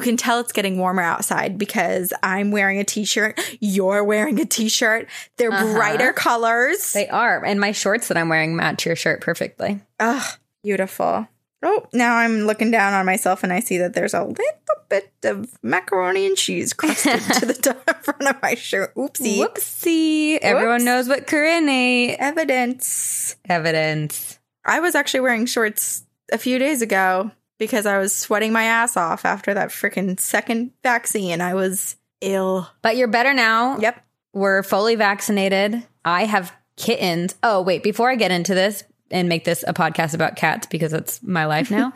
you can tell it's getting warmer outside because I'm wearing a t-shirt. You're wearing a t-shirt. They're brighter colors. They are. And my shorts that I'm wearing match your shirt perfectly. Oh, beautiful. Oh, now I'm looking down on myself and I see that there's a little bit of macaroni and cheese crusted to the top in front of my shirt. Oopsie. Whoopsie. Everyone knows what Corinne ate. Evidence. I was actually wearing shorts a few days ago because I was sweating my ass off after that freaking second vaccine. I was ill. But you're better now. Yep. We're fully vaccinated. I have kittens. Oh, wait. Before I get into this and make this a podcast about cats because it's my life now,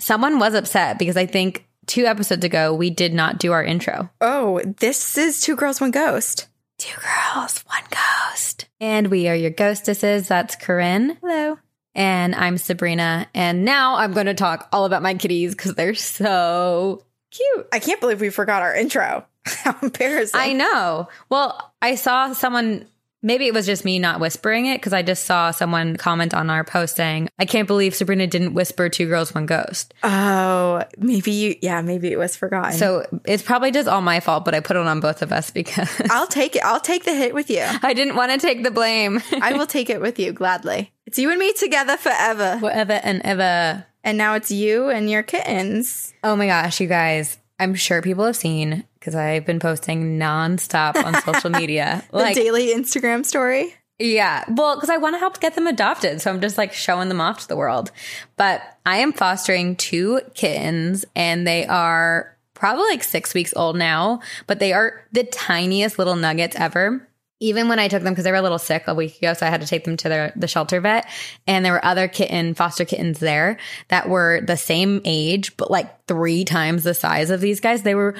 someone was upset because I think 2 episodes ago we did not do our intro. Oh, this is Two Girls, One Ghost. Two girls, one ghost. And we are your ghostesses. That's Corinne. Hello. And I'm Sabrina. And now I'm going to talk all about my kitties because they're so cute. I can't believe we forgot our intro. How embarrassing. I know. Well, I saw someone, maybe it was just me not whispering it because I just saw someone comment on our post saying, I can't believe Sabrina didn't whisper Two Girls, One Ghost. Oh, maybe it was forgotten. So it's probably just all my fault, but I put it on both of us because... I'll take it. I'll take the hit with you. I didn't want to take the blame. I will take it with you gladly. It's you and me together forever. Forever and ever. And now it's you and your kittens. Oh my gosh, you guys. I'm sure people have seen because I've been posting nonstop on social media. The daily Instagram story? Yeah. Well, because I want to help get them adopted. So I'm just like showing them off to the world. But I am fostering 2 kittens and they are probably like 6 weeks old now. But they are the tiniest little nuggets ever. Even when I took them, because they were a little sick a week ago, so I had to take them to the shelter vet, and there were other foster kittens there that were the same age, but like 3 times the size of these guys. They were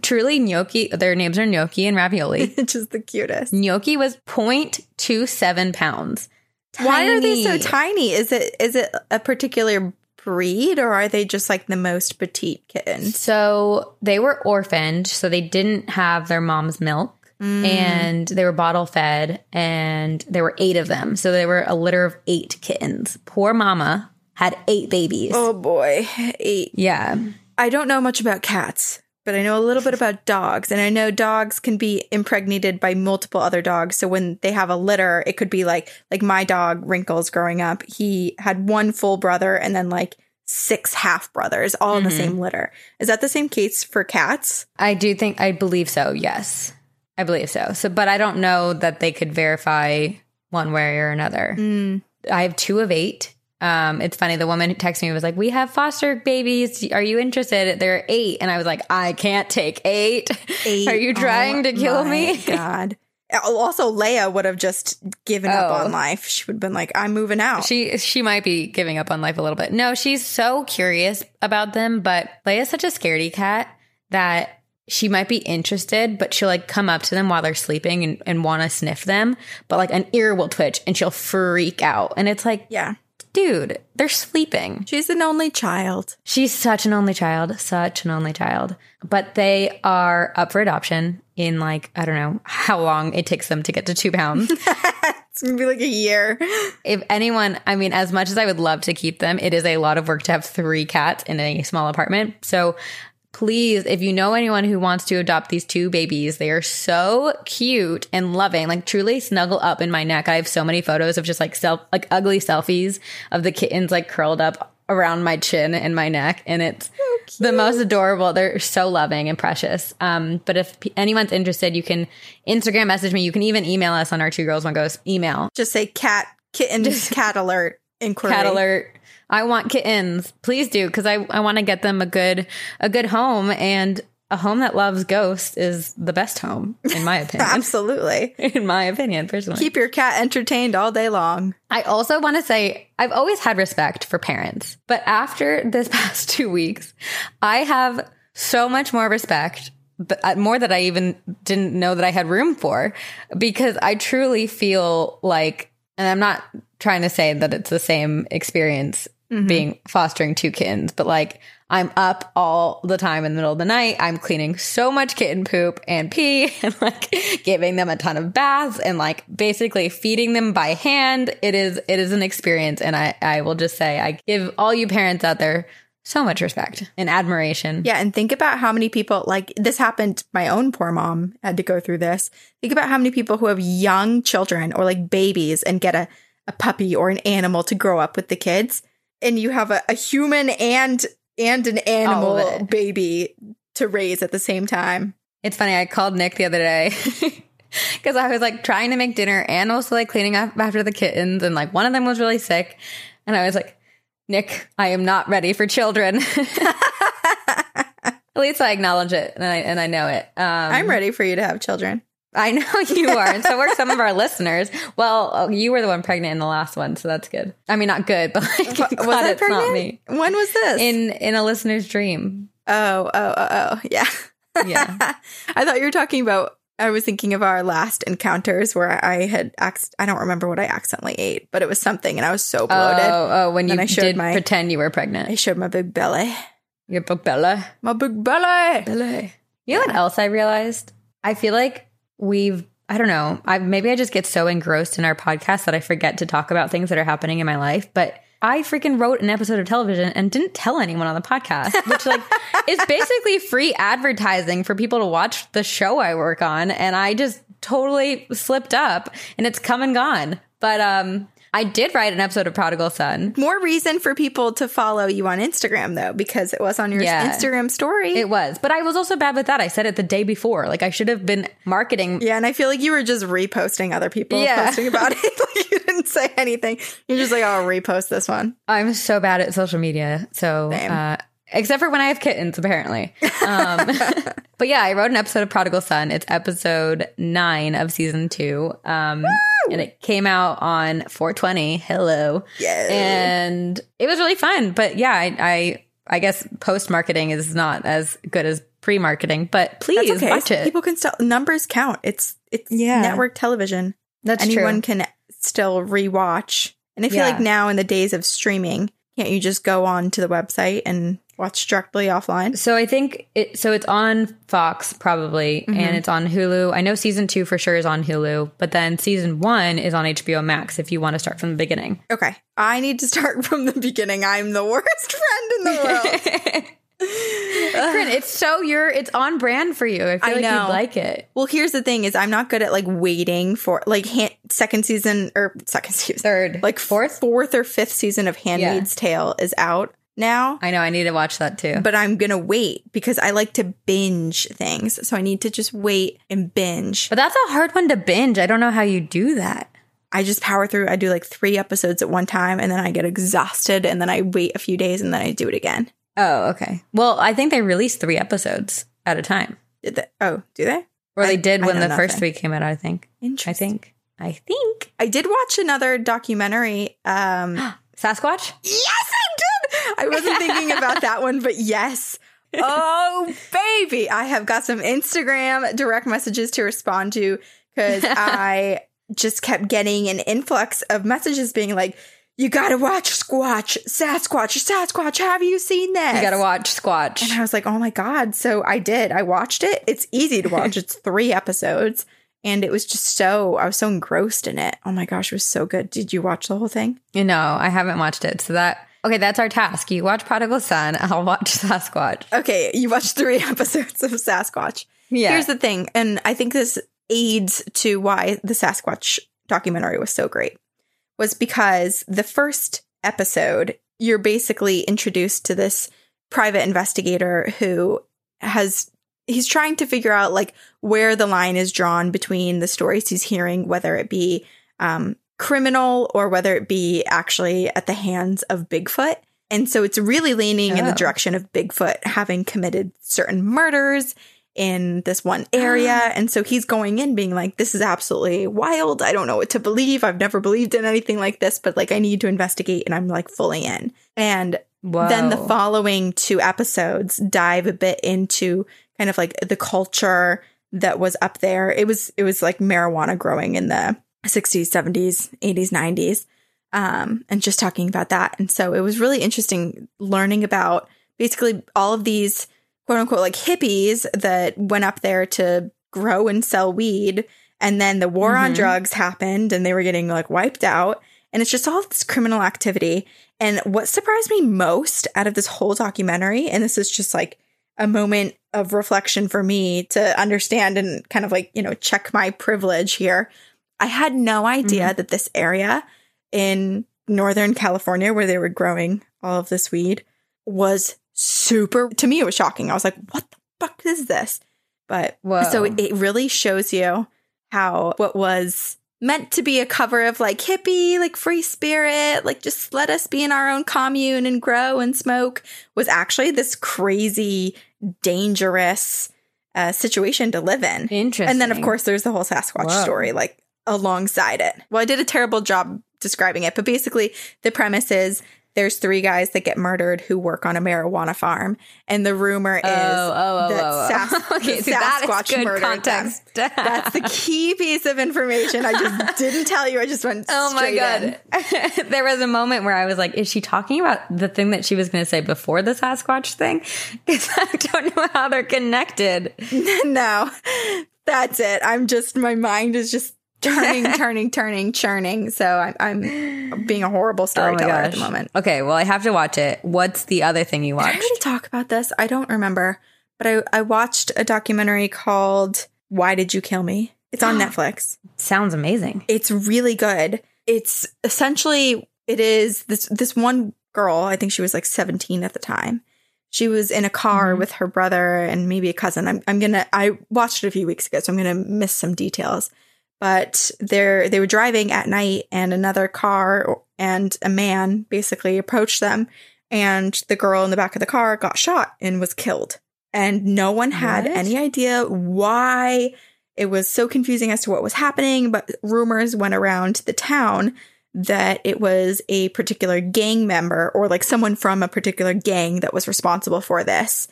truly gnocchi. Their names are Gnocchi and Ravioli. Which is the cutest. Gnocchi was 0.27 pounds. Tiny. Why are they so tiny? Is it a particular breed, or are they just like the most petite kittens? So they were orphaned, so they didn't have their mom's milk. Mm. And they were bottle fed, and there were 8 of them. So they were a litter of 8 kittens. Poor mama had 8 babies. Oh, boy. 8. Yeah. I don't know much about cats, but I know a little bit about dogs. And I know dogs can be impregnated by multiple other dogs. So when they have a litter, it could be like my dog, Wrinkles, growing up. He had 1 full brother and then like 6 half brothers all in the same litter. Is that the same case for cats? I believe so. Yes. I believe so. But I don't know that they could verify one way or another. Mm. I have 2 of 8. It's funny. The woman who texted me was like, we have foster babies. Are you interested? There are 8. And I was like, I can't take 8. Are you trying to kill me? God. Also, Leia would have just given up on life. She would have been like, I'm moving out. She might be giving up on life a little bit. No, she's so curious about them. But Leia's such a scaredy cat that... she might be interested, but she'll like come up to them while they're sleeping and want to sniff them. But like an ear will twitch and she'll freak out. And it's like, yeah, dude, they're sleeping. She's an only child. She's such an only child. But they are up for adoption in like, I don't know how long it takes them to get to 2 pounds. It's going to be like a year. If anyone, I mean, as much as I would love to keep them, it is a lot of work to have 3 cats in a small apartment. So please, if you know anyone who wants to adopt these 2 babies, they are so cute and loving, like truly snuggle up in my neck. I have so many photos of just like ugly selfies of the kittens like curled up around my chin and my neck. And it's so the most adorable. They're so loving and precious. But if anyone's interested, you can Instagram message me. You can even email us on our Two Girls, One Ghost email. Just say kittens, cat alert inquiry. Cat alert. I want kittens. Please do, because I want to get them a good home, and a home that loves ghosts is the best home, in my opinion. Absolutely. In my opinion, personally. Keep your cat entertained all day long. I also want to say I've always had respect for parents, but after this past 2 weeks, I have so much more respect, but more that I even didn't know that I had room for, because I truly feel like, and I'm not trying to say that it's the same experience being fostering 2 kittens, but like I'm up all the time in the middle of the night. I'm cleaning so much kitten poop and pee and like giving them a ton of baths and like basically feeding them by hand. It is an experience. And I will just say I give all you parents out there So much respect and admiration. Yeah. And think about how many people, like, this happened, my own poor mom had to go through this. Think about how many people who have young children or like babies and get a puppy or an animal to grow up with the kids. And you have a human and an animal baby to raise at the same time. It's funny. I called Nick the other day because I was like trying to make dinner and also like cleaning up after the kittens. And like one of them was really sick. And I was like, Nick, I am not ready for children. At least I acknowledge it and I know it. I'm ready for you to have children. I know you are. And so are some of our listeners. Well, you were the one pregnant in the last one, so that's good. I mean, not good, but like, glad it's pregnant? Not me. When was this? In a listener's dream. Oh, yeah. Yeah. I thought you were talking about, I was thinking of our last encounters where I had, I don't remember what I accidentally ate, but it was something and I was so bloated. Oh, when you did pretend you were pregnant. I showed my big belly. Your big belly. My big belly. You know what else I realized? I feel like I don't know, maybe I just get so engrossed in our podcast that I forget to talk about things that are happening in my life, but I freaking wrote an episode of television and didn't tell anyone on the podcast, which like is basically free advertising for people to watch the show I work on. And I just totally slipped up and it's come and gone. But I did write an episode of Prodigal Son. More reason for people to follow you on Instagram, though, because it was on your Instagram story. It was. But I was also bad with that. I said it the day before. Like I should have been marketing. Yeah. And I feel like you were just reposting other people posting about it. Like, you didn't say anything. You're just like, oh, I'll repost this one. I'm so bad at social media. So except for when I have kittens, apparently. But yeah, I wrote an episode of Prodigal Son. It's episode 9 of season 2. And it came out on 420. Hello. Yes. And it was really fun. But yeah, I guess post-marketing is not as good as pre-marketing. But please watch it. People can still – numbers count. It's network television. That's Anyone true. Anyone can still rewatch. And I feel like now in the days of streaming, can't you just go on to the website and watch directly offline? So I think it's on Fox probably, and it's on Hulu. I know season 2 for sure is on Hulu, but then season 1 is on HBO Max if you want to start from the beginning. Okay. I need to start from the beginning. I'm the worst friend in the world. Corinne, it's on brand for you. I feel like you'd like it. Well, here's the thing is I'm not good at like waiting for like third. Like fourth or fifth season of Handmaid's Tale is out now. I know. I need to watch that too. But I'm going to wait because I like to binge things. So I need to just wait and binge. But that's a hard one to binge. I don't know how you do that. I just power through. I do like 3 episodes at one time and then I get exhausted and then I wait a few days and then I do it again. Oh, okay. Well, I think they released 3 episodes at a time. Did they? Oh, do they? Or they did when the first 3 came out, I think. Interesting. I think. I did watch another documentary. Sasquatch? Yes, I did! I wasn't thinking about that one, but yes. Oh, baby! I have got some Instagram direct messages to respond to because I just kept getting an influx of messages being like, you gotta watch Sasquatch, have you seen this? You gotta watch Squatch. And I was like, oh my God. So I did. I watched it. It's easy to watch. It's 3 episodes. And it was just I was so engrossed in it. Oh my gosh, it was so good. Did you watch the whole thing? No, I haven't watched it. So that's our task. You watch Prodigal Son, I'll watch Sasquatch. Okay, you watch 3 episodes of Sasquatch. Yeah. Here's the thing, and I think this aids to why the Sasquatch documentary was so great. Was because the first episode, you're basically introduced to this private investigator who he's trying to figure out like where the line is drawn between the stories he's hearing, whether it be criminal or whether it be actually at the hands of Bigfoot. And so it's really leaning in the direction of Bigfoot having committed certain murders in this one area. And so he's going in being like, this is absolutely wild. I don't know what to believe. I've never believed in anything like this, but like I need to investigate and I'm like fully in. And then the following 2 episodes dive a bit into kind of like the culture that was up there. It was like marijuana growing in the 60s, 70s, 80s, 90s, and just talking about that. And so it was really interesting learning about basically all of these quote unquote, like hippies that went up there to grow and sell weed. And then the war on drugs happened and they were getting like wiped out. And it's just all this criminal activity. And what surprised me most out of this whole documentary, and this is just like a moment of reflection for me to understand and kind of like, you know, check my privilege here. I had no idea that this area in Northern California where they were growing all of this weed was super, to me, it was shocking. I was like, what the fuck is this? But so it really shows you how what was meant to be a cover of like hippie, like free spirit, like just let us be in our own commune and grow and smoke was actually this crazy, dangerous situation to live in. Interesting. And then, of course, there's the whole Sasquatch story like alongside it. Well, I did a terrible job describing it, but basically the premise is there's three guys that get murdered who work on a marijuana farm. And the rumor is that Sasquatch murdered them. That's the key piece of information. I just didn't tell you. I just went straight in. Oh, my God. There was a moment where I was like, is she talking about the thing that she was going to say before the Sasquatch thing? Because I don't know how they're connected. No, that's it. I'm just, my mind is just churning. So I'm being a horrible storyteller at the moment. Okay, well, I have to watch it. What's the other thing you watched? Did I already talk about this? I don't remember. But I watched a documentary called Why Did You Kill Me? It's on Netflix. Sounds amazing. It's really good. It's essentially, it is this one girl, I think she was like 17 at the time. She was in a car with her brother and maybe a cousin. I watched it a few weeks ago, so I'm going to miss some details. But they were driving at night, and another car and a man basically approached them, and the girl in the back of the car got shot and was killed. And no one had any idea why. It was so confusing as to what was happening, but rumors went around the town that it was a particular gang member or like someone from a particular gang that was responsible for this.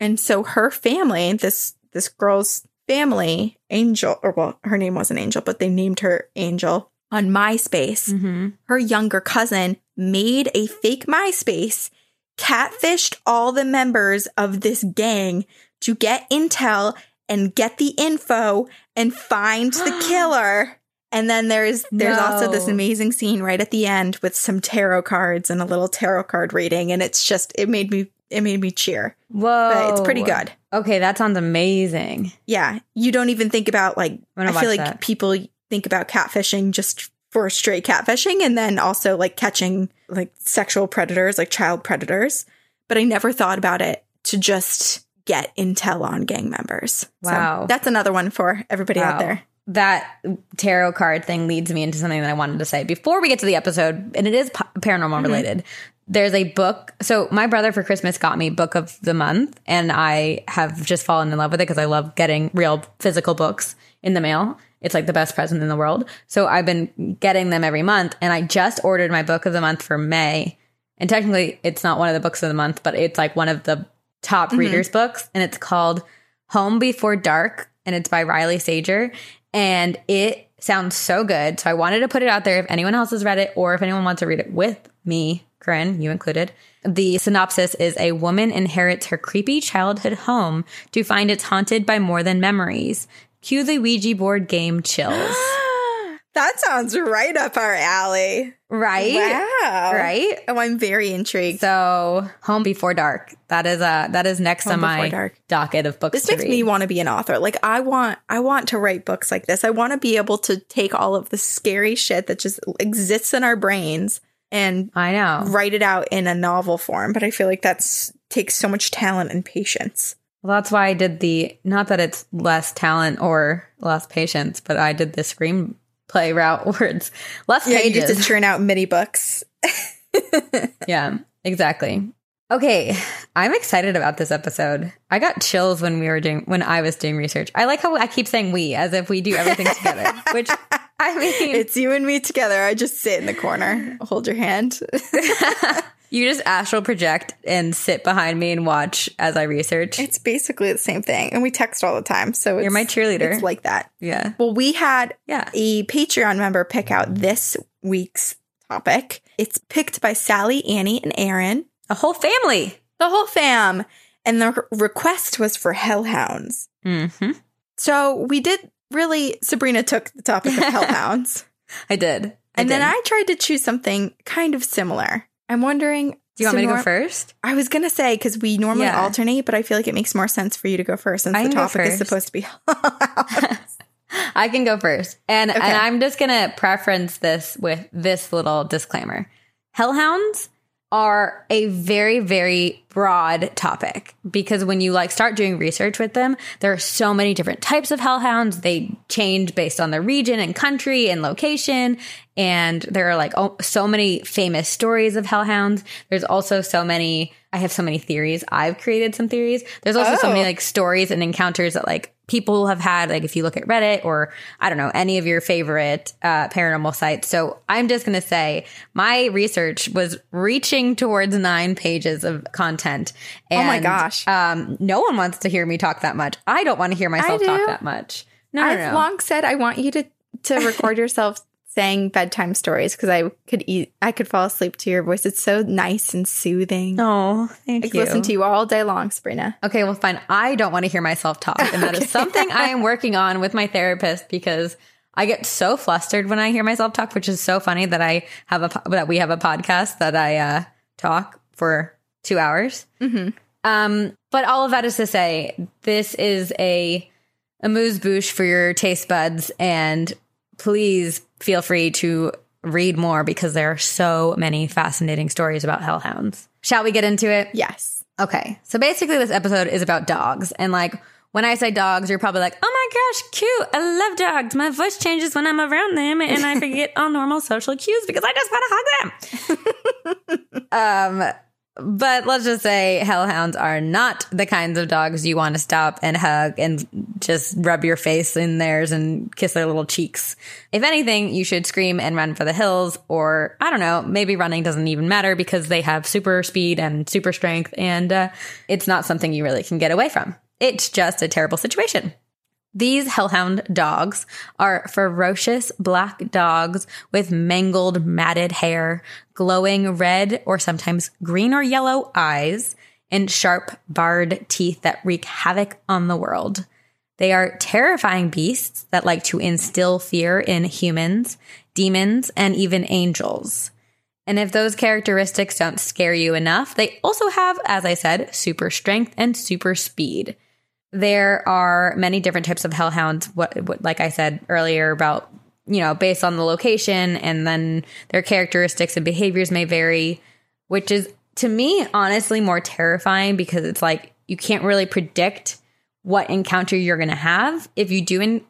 And so her family, this girl's family, Angel, or well, her name wasn't Angel, but they named her Angel on MySpace. Mm-hmm. Her younger cousin made a fake MySpace, catfished all the members of this gang to get intel and get the info and find the killer. And then there's also this amazing scene right at the end with some tarot cards and a little tarot card reading, and it's just it made me cheer. Whoa. But it's pretty good. Okay, that sounds amazing. Yeah. You don't even think about, like, I feel like people think about catfishing just for straight catfishing and then also, like, catching, like, sexual predators, like child predators. But I never thought about it to just get intel on gang members. Wow. So that's another one for everybody out there. That tarot card thing leads me into something that I wanted to say before we get to the episode, and it is paranormal related. There's a book. So my brother for Christmas got me Book of the Month, and I have just fallen in love with it because I love getting real physical books in the mail. It's like the best present in the world. So I've been getting them every month, and I just ordered my Book of the Month for May. And technically it's not one of the books of the month, but it's like one of the top readers books, and it's called Home Before Dark, and it's by Riley Sager. And it sounds so good. So I wanted to put it out there if anyone else has read it or if anyone wants to read it with me. Corinne, you included. The synopsis is a woman inherits her creepy childhood home to find it's haunted by more than memories. Cue the Ouija board game chills. That sounds right up our alley. Right? Wow. Right? Oh, I'm very intrigued. So Home Before Dark. That is next on my docket of books to read. This makes me want to be an author. Like I want to write books like this. I want to be able to take all of the scary shit that just exists in our brains and write it out in a novel form. But I feel like that takes so much talent and patience. Well, that's why I did not that it's less talent or less patience, but I did the screenplay route words. Less pages. You just churn out mini books. Yeah, exactly. Okay, I'm excited about this episode. I got chills when I was doing research. I like how I keep saying we, as if we do everything together, which I mean, it's you and me together. I just sit in the corner, hold your hand. You just astral project and sit behind me and watch as I research. It's basically the same thing. And we text all the time. So you're my cheerleader. It's like that. Yeah. Well, we had a Patreon member pick out this week's topic. It's picked by Sally, Annie, and Aaron. A whole family. The whole fam. And the request was for hellhounds. Mm-hmm. So we did Sabrina took the topic of hellhounds. I did. And then I tried to choose something kind of similar. I'm wondering... Do you want me to go first? I was going to say, because we normally alternate, but I feel like it makes more sense for you to go first since the topic is supposed to be... I can go first. And, and I'm just going to preference this with this little disclaimer. Hellhounds are a very, very broad topic because when you like start doing research with them, there are so many different types of hellhounds. They change based on the region and country and location. And there are like so many famous stories of hellhounds. There's also so many, I have so many theories. I've created some theories. There's also so many like stories and encounters that like people have had, like if you look at Reddit or I don't know, any of your favorite paranormal sites. So I'm just going to say my research was reaching towards 9 pages of content. And, oh my gosh. No one wants to hear me talk that much. I don't want to hear myself talk that much. No. long said I want you to record yourself saying bedtime stories because I could fall asleep to your voice. It's so nice and soothing. Oh, thank you. I could listen to you all day long, Sabrina. Okay, well, fine. I don't want to hear myself talk. And that is something I am working on with my therapist because I get so flustered when I hear myself talk, which is so funny that we have a podcast that I talk for 2 hours. Mm-hmm. But all of that is to say, this is a amuse-bouche for your taste buds, and please feel free to read more because there are so many fascinating stories about hellhounds. Shall we get into it? Yes. Okay. So basically this episode is about dogs, and like when I say dogs, you're probably like, oh my gosh, cute. I love dogs. My voice changes when I'm around them and I forget all normal social cues because I just want to hug them. But let's just say hellhounds are not the kinds of dogs you want to stop and hug and just rub your face in theirs and kiss their little cheeks. If anything, you should scream and run for the hills, or I don't know, maybe running doesn't even matter because they have super speed and super strength, and it's not something you really can get away from. It's just a terrible situation. These hellhound dogs are ferocious black dogs with mangled, matted hair, glowing red or sometimes green or yellow eyes, and sharp, barred teeth that wreak havoc on the world. They are terrifying beasts that like to instill fear in humans, demons, and even angels. And if those characteristics don't scare you enough, they also have, as I said, super strength and super speed. There are many different types of hellhounds, like I said earlier about, you know, based on the location, and then their characteristics and behaviors may vary, which is, to me, honestly more terrifying because it's like you can't really predict what encounter you're going to have if you do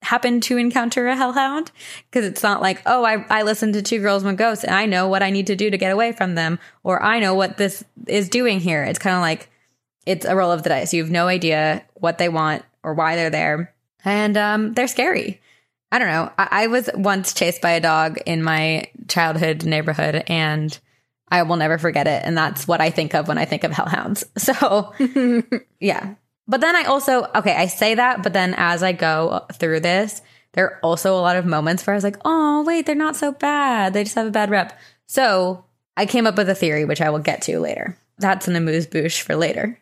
happen to encounter a hellhound, because it's not like, oh, I listened to Two Girls, One Ghost and I know what I need to do to get away from them, or I know what this is doing here. It's kind of like, it's a roll of the dice. You have no idea what they want or why they're there. And they're scary. I don't know. I was once chased by a dog in my childhood neighborhood, and I will never forget it. And that's what I think of when I think of hellhounds. So, yeah. But then I also, I say that, but then as I go through this, there are also a lot of moments where I was like, oh, wait, they're not so bad. They just have a bad rep. So I came up with a theory, which I will get to later. That's an amuse-bouche for later.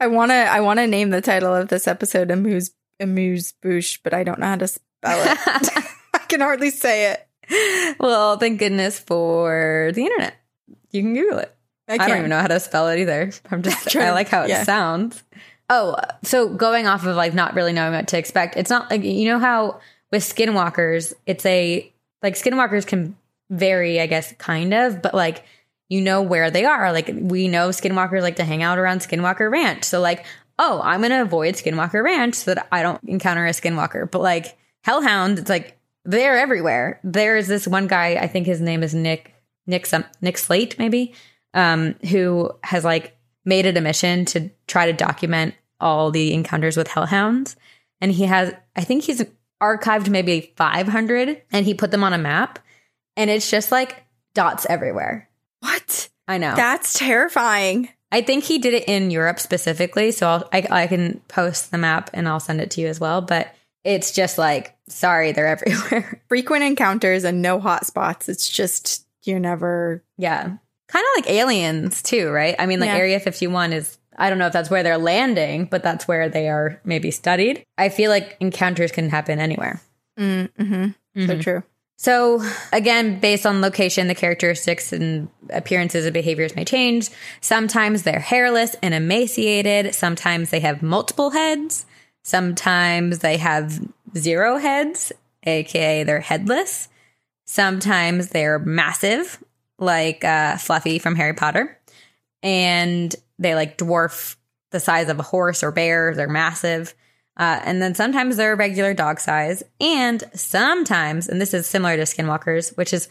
I wanna name the title of this episode amuse-bouche, but I don't know how to spell it. I can hardly say it. Well, thank goodness for the internet. You can Google it. I don't even know how to spell it either. I'm just I like how it sounds. Oh, so going off of like not really knowing what to expect, it's not like, you know how with skinwalkers, it's a like skinwalkers can vary, I guess, kind of, but like, you know where they are. Like, we know skinwalkers like to hang out around Skinwalker Ranch. So, like, oh, I'm going to avoid Skinwalker Ranch so that I don't encounter a skinwalker. But, like, hellhounds, it's like, they're everywhere. There is this one guy, I think his name is Nick Slate, maybe, who has, like, made it a mission to try to document all the encounters with hellhounds. And he has, I think he's archived maybe 500, and he put them on a map. And it's just, like, dots everywhere. What? I know. That's terrifying. I think he did it in Europe specifically, so I can post the map and I'll send it to you as well, but it's just like, sorry, they're everywhere. Frequent encounters and no hot spots. It's just, you're never... Yeah. Kind of like aliens too, right? I mean, like Area 51 is, I don't know if that's where they're landing, but that's where they are maybe studied. I feel like encounters can happen anywhere. Mm-hmm. Mm-hmm. So true. So again, based on location, the characteristics and appearances and behaviors may change. Sometimes they're hairless and emaciated. Sometimes they have multiple heads. Sometimes they have zero heads, aka they're headless. Sometimes they're massive, like Fluffy from Harry Potter. And they like dwarf the size of a horse or bear. They're massive. And then sometimes they're regular dog size, and sometimes, and this is similar to skinwalkers, which is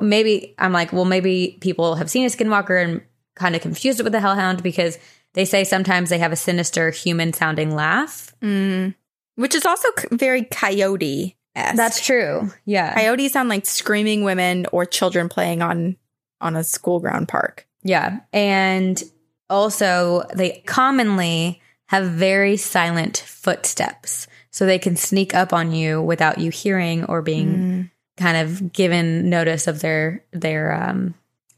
maybe I'm like, well, maybe people have seen a skinwalker and kind of confused it with a hellhound because they say sometimes they have a sinister human sounding laugh, which is also very coyote-esque. That's true. Yeah. Coyotes sound like screaming women or children playing on a school ground park. Yeah. And also they commonly have very silent footsteps, so they can sneak up on you without you hearing or being kind of given notice of their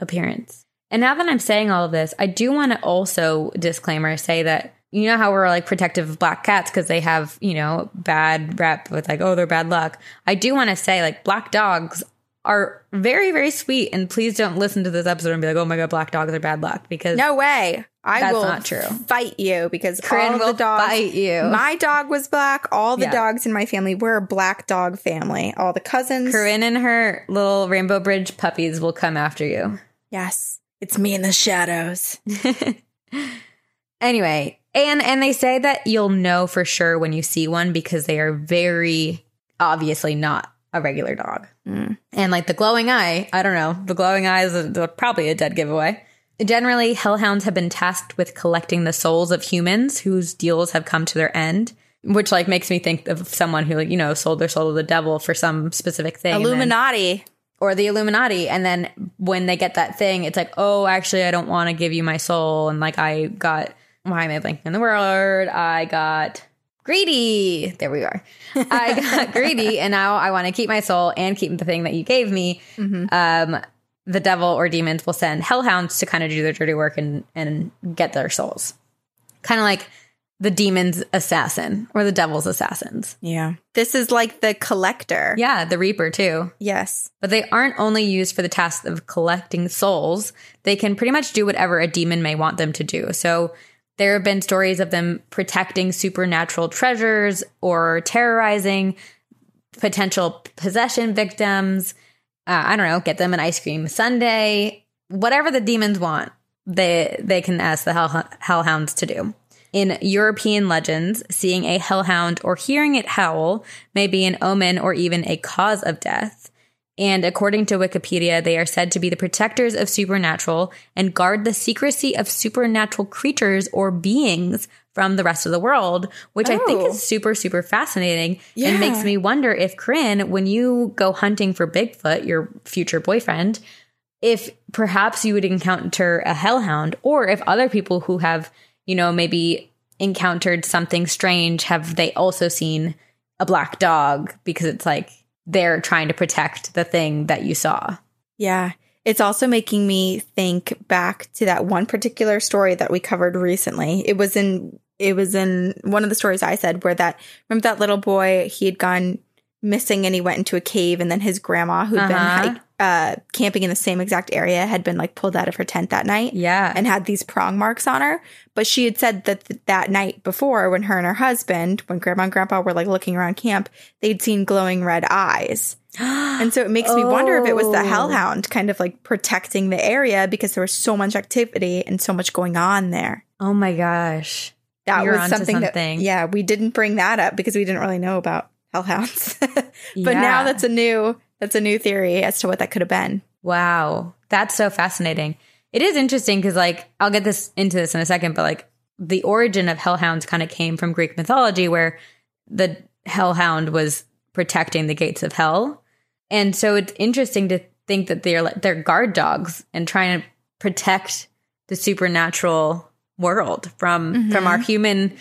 appearance. And now that I'm saying all of this, I do want to also disclaimer say that, you know how we're like protective of black cats because they have, you know, bad rep with like, oh, they're bad luck. I do want to say like black dogs are very, very sweet, and please don't listen to this episode and be like, oh my God, black dogs are bad luck, because no way. I will not true. Fight you because Corinne all will the dogs. Fight you. My dog was black. All the dogs in my family were a black dog family. All the cousins. Corinne and her little Rainbow Bridge puppies will come after you. Yes, it's me in the shadows. Anyway, and they say that you'll know for sure when you see one because they are very obviously not a regular dog. And like the glowing eye, I don't know. The glowing eye is probably a dead giveaway. Generally, hellhounds have been tasked with collecting the souls of humans whose deals have come to their end, which like makes me think of someone who, like, you know, sold their soul to the devil for some specific thing. Illuminati. Or the Illuminati. And then when they get that thing, it's like, oh, actually, I don't want to give you my soul. And like I got, why am I blanking on the word? I got greedy. There we are. I got greedy, and now I want to keep my soul and keep the thing that you gave me. The devil or demons will send hellhounds to kind of do their dirty work and get their souls. Kind of like the demon's assassin or the devil's assassins. Yeah. This is like the collector. Yeah, the reaper too. Yes. But they aren't only used for the task of collecting souls. They can pretty much do whatever a demon may want them to do. So there have been stories of them protecting supernatural treasures or terrorizing potential possession victims. I don't know, get them an ice cream sundae, whatever the demons want, they can ask the hellhounds to do. In European legends, seeing a hellhound or hearing it howl may be an omen or even a cause of death. And according to Wikipedia, they are said to be the protectors of supernatural and guard the secrecy of supernatural creatures or beings from the rest of the world, which I think is super, super fascinating. Yeah. And makes me wonder if, Corinne, when you go hunting for Bigfoot, your future boyfriend, if perhaps you would encounter a hellhound, or if other people who have, you know, maybe encountered something strange, have they also seen a black dog? Because it's like they're trying to protect the thing that you saw. Yeah. It's also making me think back to that one particular story that we covered recently. It was in one of the stories I said where that, remember that little boy, he had gone missing and he went into a cave, and then his grandma who'd been like, camping in the same exact area had been like pulled out of her tent that night. Yeah. And had these prong marks on her. But she had said that that night before, when her and her husband, when grandma and grandpa were like looking around camp, they'd seen glowing red eyes. And so it makes me wonder if it was the hellhound kind of like protecting the area because there was so much activity and so much going on there. Oh my gosh. That You're was something. That, yeah, we didn't bring that up because we didn't really know about hellhounds. But now that's a new theory as to what that could have been. Wow. That's so fascinating. It is interesting because like I'll get into this in a second, but like the origin of hellhounds kind of came from Greek mythology, where the hellhound was protecting the gates of hell. And so it's interesting to think that they're guard dogs and trying to protect the supernatural world from our human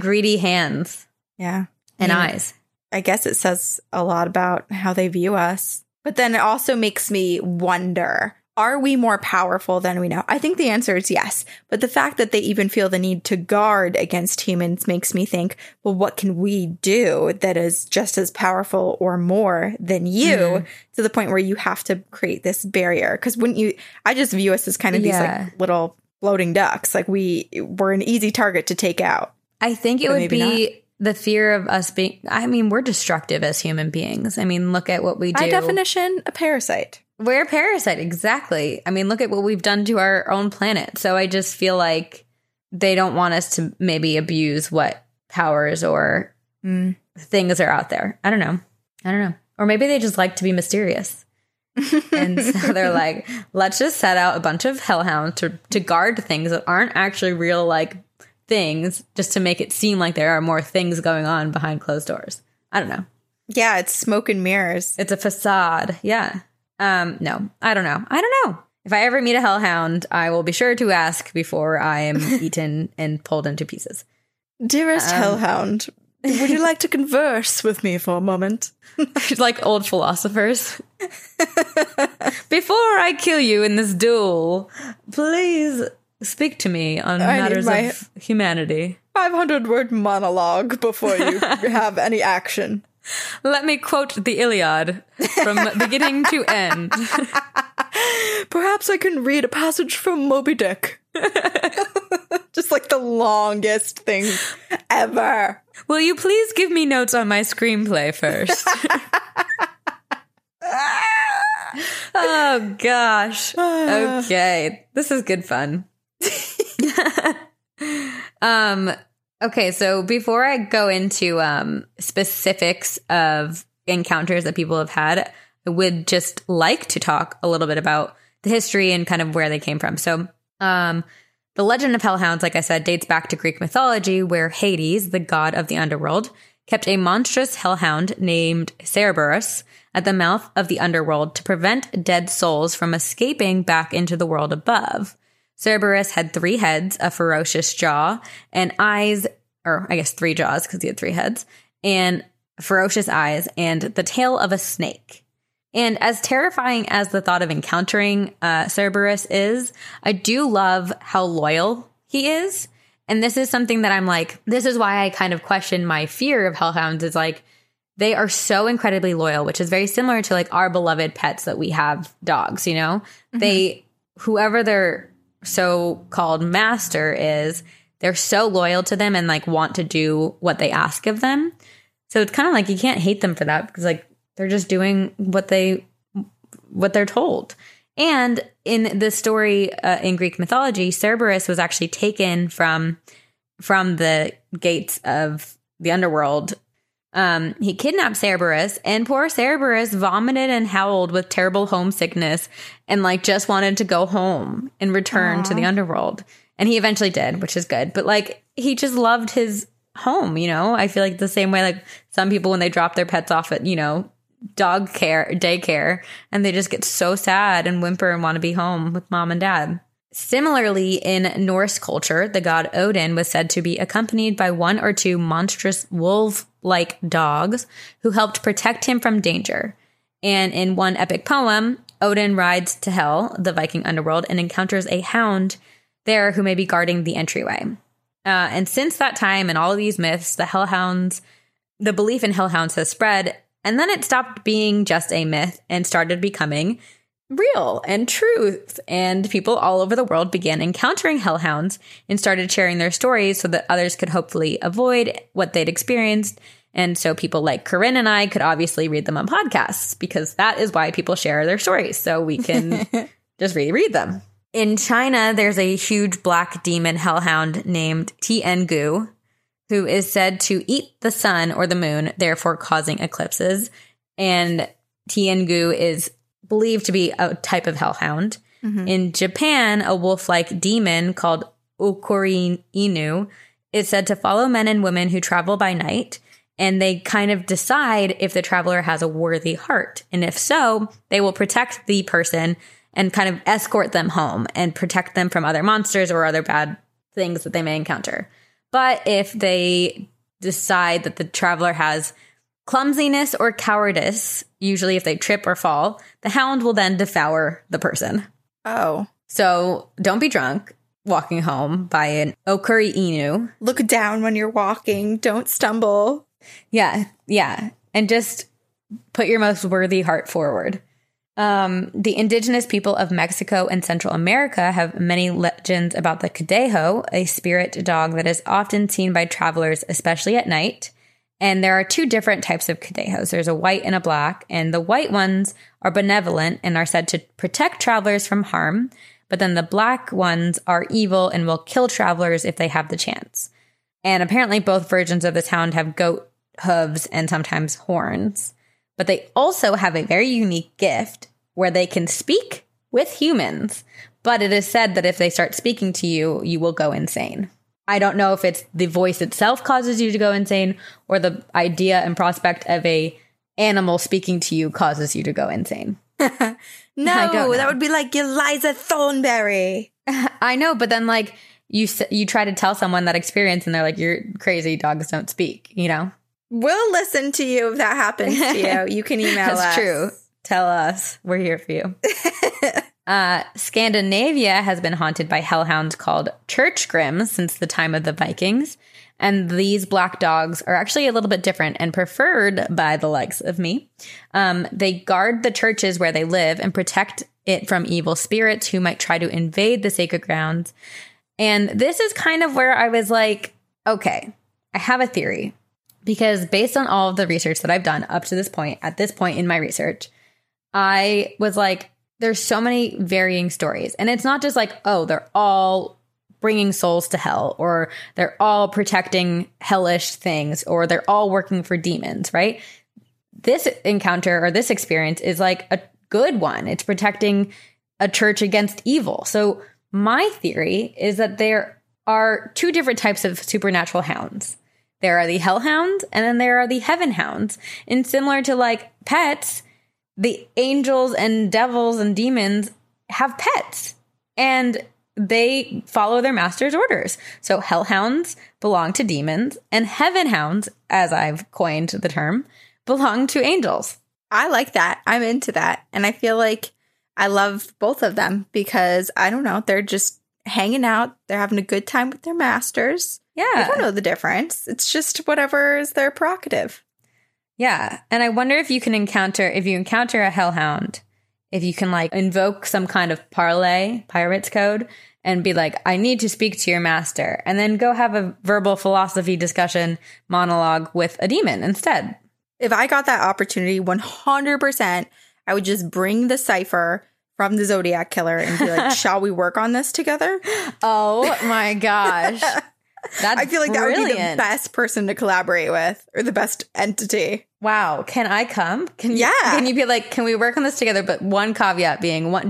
greedy hands. Yeah. And eyes. I guess it says a lot about how they view us. But then it also makes me wonder, Are we more powerful than we know? I think the answer is yes. But the fact that they even feel the need to guard against humans makes me think, well, what can we do that is just as powerful or more than you to the point where you have to create this barrier? Because wouldn't you, I just view us as kind of these like little floating ducks. Like we're an easy target to take out. I think it would be the fear of us being, I mean, we're destructive as human beings. I mean, look at what we do. By definition, a parasite. We're a parasite, exactly. I mean, look at what we've done to our own planet. So I just feel like they don't want us to maybe abuse what powers or things are out there. I don't know. Or maybe they just like to be mysterious. And so they're like, let's just set out a bunch of hellhounds to guard things that aren't actually real like things, just to make it seem like there are more things going on behind closed doors. I don't know. Yeah, it's smoke and mirrors. It's a facade. Yeah. No, I don't know. If I ever meet a hellhound, I will be sure to ask before I am eaten and pulled into pieces. Dearest hellhound, would you like to converse with me for a moment? Like old philosophers. Before I kill you in this duel, please speak to me on matters of humanity. 500-word monologue before you have any action. Let me quote the Iliad from beginning to end. Perhaps I can read a passage from Moby Dick. Just like the longest thing ever. Will you please give me notes on my screenplay first? Oh, gosh. Okay. This is good fun. Okay, so before I go into specifics of encounters that people have had, I would just like to talk a little bit about the history and kind of where they came from. So the legend of hellhounds, like I said, dates back to Greek mythology, where Hades, the god of the underworld, kept a monstrous hellhound named Cerberus at the mouth of the underworld to prevent dead souls from escaping back into the world above. Cerberus had three heads, a ferocious jaw, and eyes, or I guess three jaws because he had three heads, and ferocious eyes, and the tail of a snake. And as terrifying as the thought of encountering Cerberus is, I do love how loyal he is. And this is something that I'm like, this is why I kind of question my fear of hellhounds, is like, they are so incredibly loyal, which is very similar to like our beloved pets that we have, dogs, you know? Mm-hmm. They, whoever they're so-called master is, they're so loyal to them and like want to do what they ask of them. So it's kind of like you can't hate them for that, because like they're just doing what they're told. And in the story in Greek mythology, Cerberus was actually taken from the gates of the underworld. He kidnapped Cerberus, and poor Cerberus vomited and howled with terrible homesickness and like just wanted to go home and return to the underworld. And he eventually did, which is good. But like, he just loved his home, you know? I feel like the same way, like some people when they drop their pets off at, you know, daycare, and they just get so sad and whimper and want to be home with mom and dad. Similarly, in Norse culture, the god Odin was said to be accompanied by one or two monstrous wolf-like dogs who helped protect him from danger. And in one epic poem, Odin rides to Hel, the Viking underworld, and encounters a hound there who may be guarding the entryway. And since that time, and all of these myths, the belief in hellhounds has spread, and then it stopped being just a myth and started becoming real and truth, and people all over the world began encountering hellhounds and started sharing their stories so that others could hopefully avoid what they'd experienced. And so people like Corinne and I could obviously read them on podcasts, because that is why people share their stories, so we can just read them. In China, there's a huge black demon hellhound named Tian Gu, who is said to eat the sun or the moon, therefore causing eclipses. And Tian Gu is believed to be a type of hellhound. Mm-hmm. In Japan, a wolf-like demon called Okuri Inu is said to follow men and women who travel by night, and they kind of decide if the traveler has a worthy heart. And if so, they will protect the person and kind of escort them home and protect them from other monsters or other bad things that they may encounter. But if they decide that the traveler has clumsiness or cowardice, usually if they trip or fall, the hound will then devour the person. Oh. So don't be drunk walking home by an Okuri Inu. Look down when you're walking. Don't stumble. Yeah. Yeah. And just put your most worthy heart forward. The indigenous people of Mexico and Central America have many legends about the Cadejo, a spirit dog that is often seen by travelers, especially at night. And there are two different types of Cadejos. There's a white and a black, and the white ones are benevolent and are said to protect travelers from harm. But then the black ones are evil and will kill travelers if they have the chance. And apparently both versions of this hound have goat hooves and sometimes horns. But they also have a very unique gift where they can speak with humans. But it is said that if they start speaking to you, you will go insane. I don't know if it's the voice itself causes you to go insane or the idea and prospect of a animal speaking to you causes you to go insane. No, that would be like Eliza Thornberry. I know, but then like you try to tell someone that experience and they're like, you're crazy, dogs don't speak, you know? We'll listen to you if that happens to you. You can email That's us. That's true. Tell us. We're here for you. Scandinavia has been haunted by hellhounds called churchgrims since the time of the Vikings. And these black dogs are actually a little bit different and preferred by the likes of me. They guard the churches where they live and protect it from evil spirits who might try to invade the sacred grounds. And this is kind of where I was like, okay, I have a theory. Because based on all of the research that I've done up to this point, at this point in my research, I was like, there's so many varying stories. And it's not just like, oh, they're all bringing souls to hell, or they're all protecting hellish things, or they're all working for demons, right? This encounter or this experience is like a good one. It's protecting a church against evil. So my theory is that there are two different types of supernatural hounds. There are the hellhounds, and then there are the heaven hounds. And similar to, like, pets, the angels and devils and demons have pets, and they follow their master's orders. So hellhounds belong to demons, and heaven hounds, as I've coined the term, belong to angels. I like that. I'm into that. And I feel like I love both of them because, I don't know, they're just hanging out. They're having a good time with their masters. Yeah. I don't know the difference. It's just whatever is their prerogative. Yeah. And I wonder if you can encounter a hellhound, if you can like invoke some kind of parlay, pirate's code, and be like, I need to speak to your master, and then go have a verbal philosophy discussion monologue with a demon instead. If I got that opportunity, 100%, I would just bring the cipher from the Zodiac Killer and be like, shall we work on this together? Oh my gosh. That's I feel like that brilliant. Would be the best person to collaborate with, or the best entity. Wow. Can I come? Can you be like, can we work on this together? But one caveat being one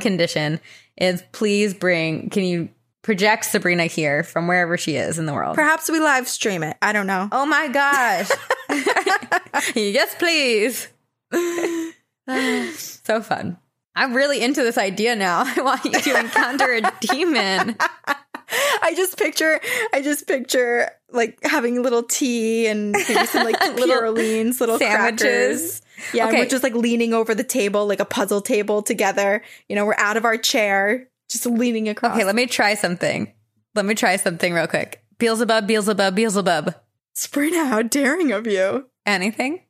condition is, please can you project Sabrina here from wherever she is in the world? Perhaps we live stream it. I don't know. Oh my gosh. Yes, please. So fun. I'm really into this idea now. I want you to encounter a demon. I just picture like having little tea and maybe some like little Orleans, little sandwiches. Crackers. Yeah, okay. We're just like leaning over the table, like a puzzle table together. You know, we're out of our chair, just leaning across. Okay, let me try something real quick. Beelzebub, Beelzebub, Beelzebub. Sabrina, how daring of you. Anything?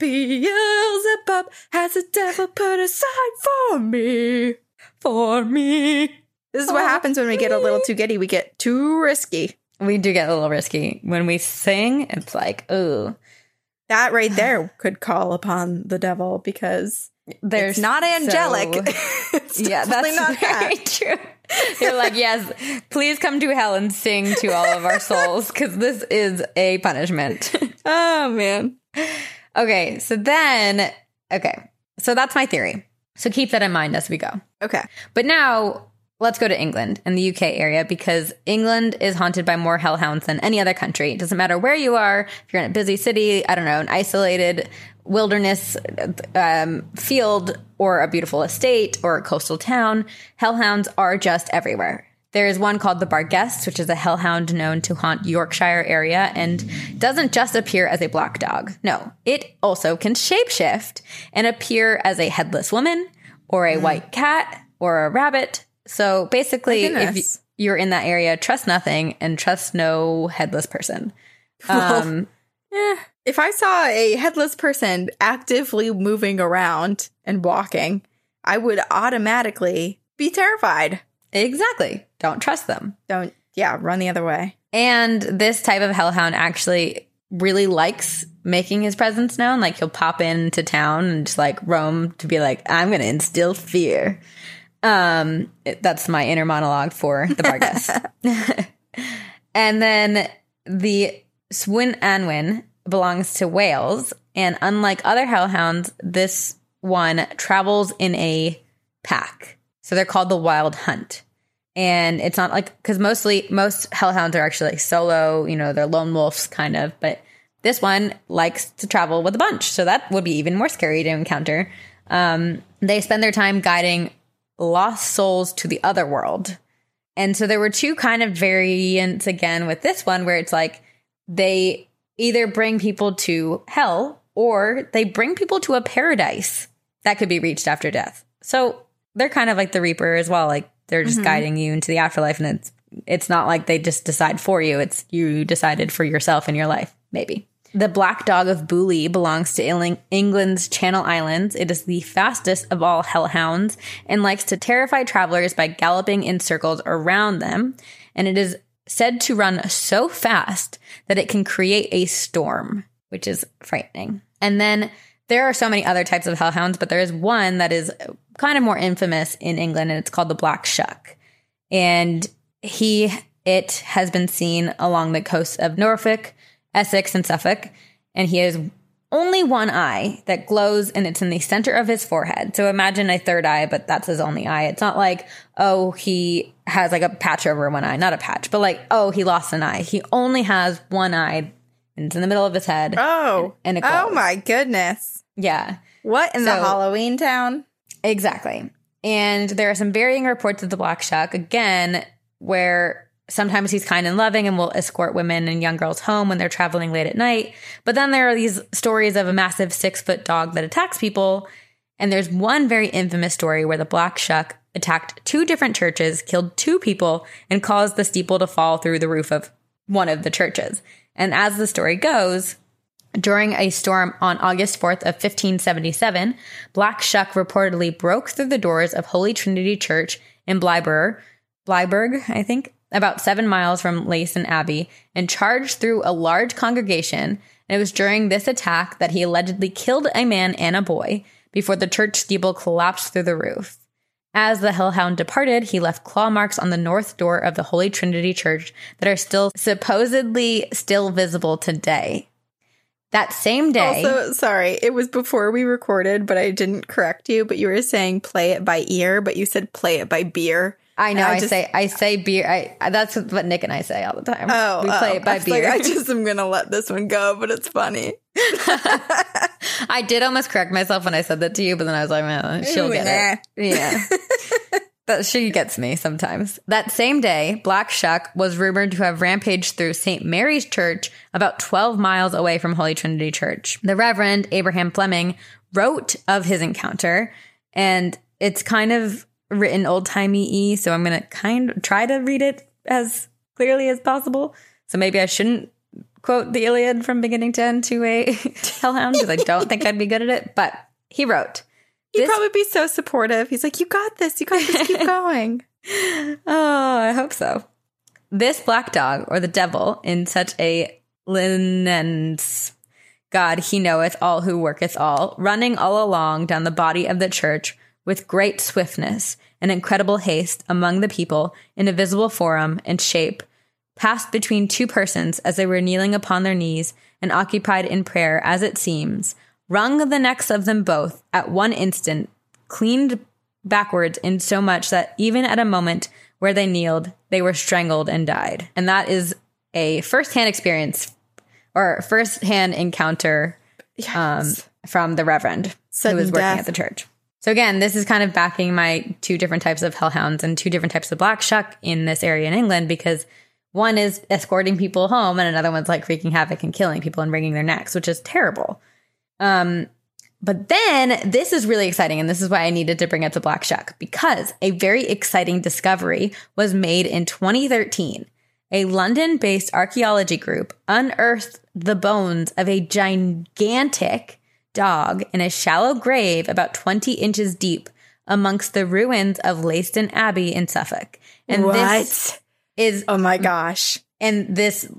Beelzebub has the devil put aside for me. This is what happens when we get a little too giddy. We get too risky. We do get a little risky. When we sing, it's like, ooh. That right there could call upon the devil because it's not angelic. It's yeah, that's not very that. True. You're like, yes, please come to hell and sing to all of our souls because this is a punishment. Oh, man. Okay, so that's my theory. So keep that in mind as we go. Okay. But now... let's go to England and the UK area, because England is haunted by more hellhounds than any other country. It doesn't matter where you are. If you're in a busy city, I don't know, an isolated wilderness field, or a beautiful estate, or a coastal town, hellhounds are just everywhere. There is one called the Barghest, which is a hellhound known to haunt Yorkshire area and doesn't just appear as a black dog. No, it also can shapeshift and appear as a headless woman, or a white cat or a rabbit. So basically, if you're in that area, trust nothing and trust no headless person. Well, if I saw a headless person actively moving around and walking, I would automatically be terrified. Exactly. Don't trust them. Don't. Yeah, run the other way. And this type of hellhound actually really likes making his presence known. Like, he'll pop into town and just like roam to be like, I'm going to instill fear. That's my inner monologue for the Barghest. And then the Cŵn Annwn belongs to Wales. And unlike other hellhounds, this one travels in a pack. So they're called the Wild Hunt. And it's not like, because most hellhounds are actually like solo, you know, they're lone wolves kind of. But this one likes to travel with a bunch. So that would be even more scary to encounter. They spend their time guiding lost souls to the other world. And so there were two kind of variants again with this one, where it's like they either bring people to hell or they bring people to a paradise that could be reached after death. So they're kind of like the Reaper as well. Like, they're just guiding you into the afterlife, and it's not like they just decide for you. It's you decided for yourself in your life, maybe. The Black Dog of Beaulieu belongs to England's Channel Islands. It is the fastest of all hellhounds and likes to terrify travelers by galloping in circles around them. And it is said to run so fast that it can create a storm, which is frightening. And then there are so many other types of hellhounds, but there is one that is kind of more infamous in England, and it's called the Black Shuck. And it has been seen along the coasts of Norfolk, Essex, and Suffolk, and he has only one eye that glows, and it's in the center of his forehead. So imagine a third eye, but that's his only eye. It's not like, oh, he has like a patch over one eye, not a patch, but like, oh, he lost an eye. He only has one eye, and it's in the middle of his head. Oh, and it glows. Oh my goodness. Yeah. What in the Halloween town? Exactly. And there are some varying reports of the Black Shuck, again, where sometimes he's kind and loving and will escort women and young girls home when they're traveling late at night. But then there are these stories of a massive 6-foot dog that attacks people. And there's one very infamous story where the Black Shuck attacked two different churches, killed two people, and caused the steeple to fall through the roof of one of the churches. And as the story goes, during a storm on August 4th of 1577, Black Shuck reportedly broke through the doors of Holy Trinity Church in Blythburgh, I think, about 7 miles from Leiston Abbey, and charged through a large congregation. And it was during this attack that he allegedly killed a man and a boy before the church steeple collapsed through the roof. As the hellhound departed, he left claw marks on the north door of the Holy Trinity Church that are supposedly still visible today. That same day. Also, sorry, it was before we recorded, but I didn't correct you. But you were saying play it by ear, but you said play it by beer. I know. I say beer. That's what Nick and I say all the time. Oh, we play it by beer. Like, I just am going to let this one go, but it's funny. I did almost correct myself when I said that to you, but then I was like, oh, she'll get it. Yeah. But she gets me sometimes. That same day, Black Shuck was rumored to have rampaged through St. Mary's Church, about 12 miles away from Holy Trinity Church. The Reverend Abraham Fleming wrote of his encounter, and it's kind of written old-timey-y, so I'm going to kind of try to read it as clearly as possible. So maybe I shouldn't quote the Iliad from beginning to end to a hellhound, because I don't think I'd be good at it, but he wrote... He'd probably be so supportive. He's like, you got this, keep going. Oh, I hope so. This black dog, or the devil, in such a lineaments, God, he knoweth all who worketh all, running all along down the body of the church with great swiftness and incredible haste among the people in a visible form and shape, passed between two persons as they were kneeling upon their knees and occupied in prayer, as it seems, wrung the necks of them both at one instant, cleaned backwards insomuch that even at a moment where they kneeled, they were strangled and died. And that is a first-hand experience or first-hand encounter from the Reverend who was working at the church. So again, this is kind of backing my two different types of hellhounds and two different types of Black Shuck in this area in England, because one is escorting people home and another one's like wreaking havoc and killing people and wringing their necks, which is terrible. But then this is really exciting, and this is why I needed to bring up the Black Shuck, because a very exciting discovery was made in 2013. A London-based archaeology group unearthed the bones of a gigantic dog in a shallow grave about 20 inches deep amongst the ruins of Leiston Abbey in Suffolk. And what? This is, oh my gosh. And this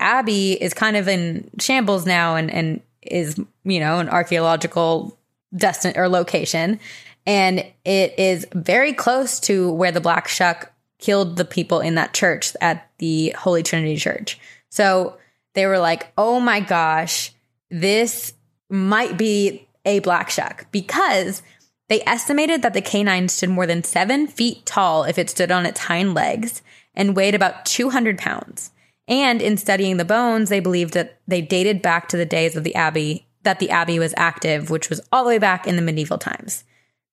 abbey is kind of in shambles now and is, you know, an archaeological destination or location. And it is very close to where the Black Shuck killed the people in that church at the Holy Trinity Church. So they were like, oh my gosh, this might be a Black Shuck, because they estimated that the canine stood more than 7 feet tall if it stood on its hind legs and weighed about 200 pounds. And in studying the bones, they believed that they dated back to the days of the abbey, that the abbey was active, which was all the way back in the medieval times.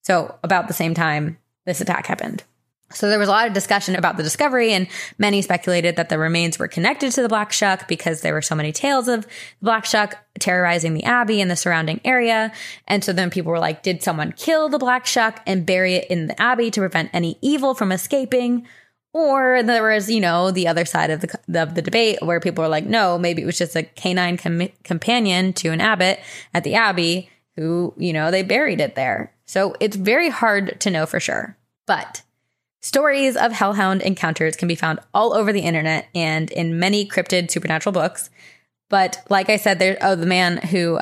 So about the same time this attack happened. So there was a lot of discussion about the discovery, and many speculated that the remains were connected to the Black Shuck because there were so many tales of the Black Shuck terrorizing the abbey and the surrounding area. And so then people were like, did someone kill the Black Shuck and bury it in the abbey to prevent any evil from escaping? Or there was, you know, the other side of the debate where people were like, no, maybe it was just a canine companion to an abbot at the abbey who, you know, they buried it there. So it's very hard to know for sure. But stories of hellhound encounters can be found all over the internet and in many cryptid supernatural books. But like I said, the man who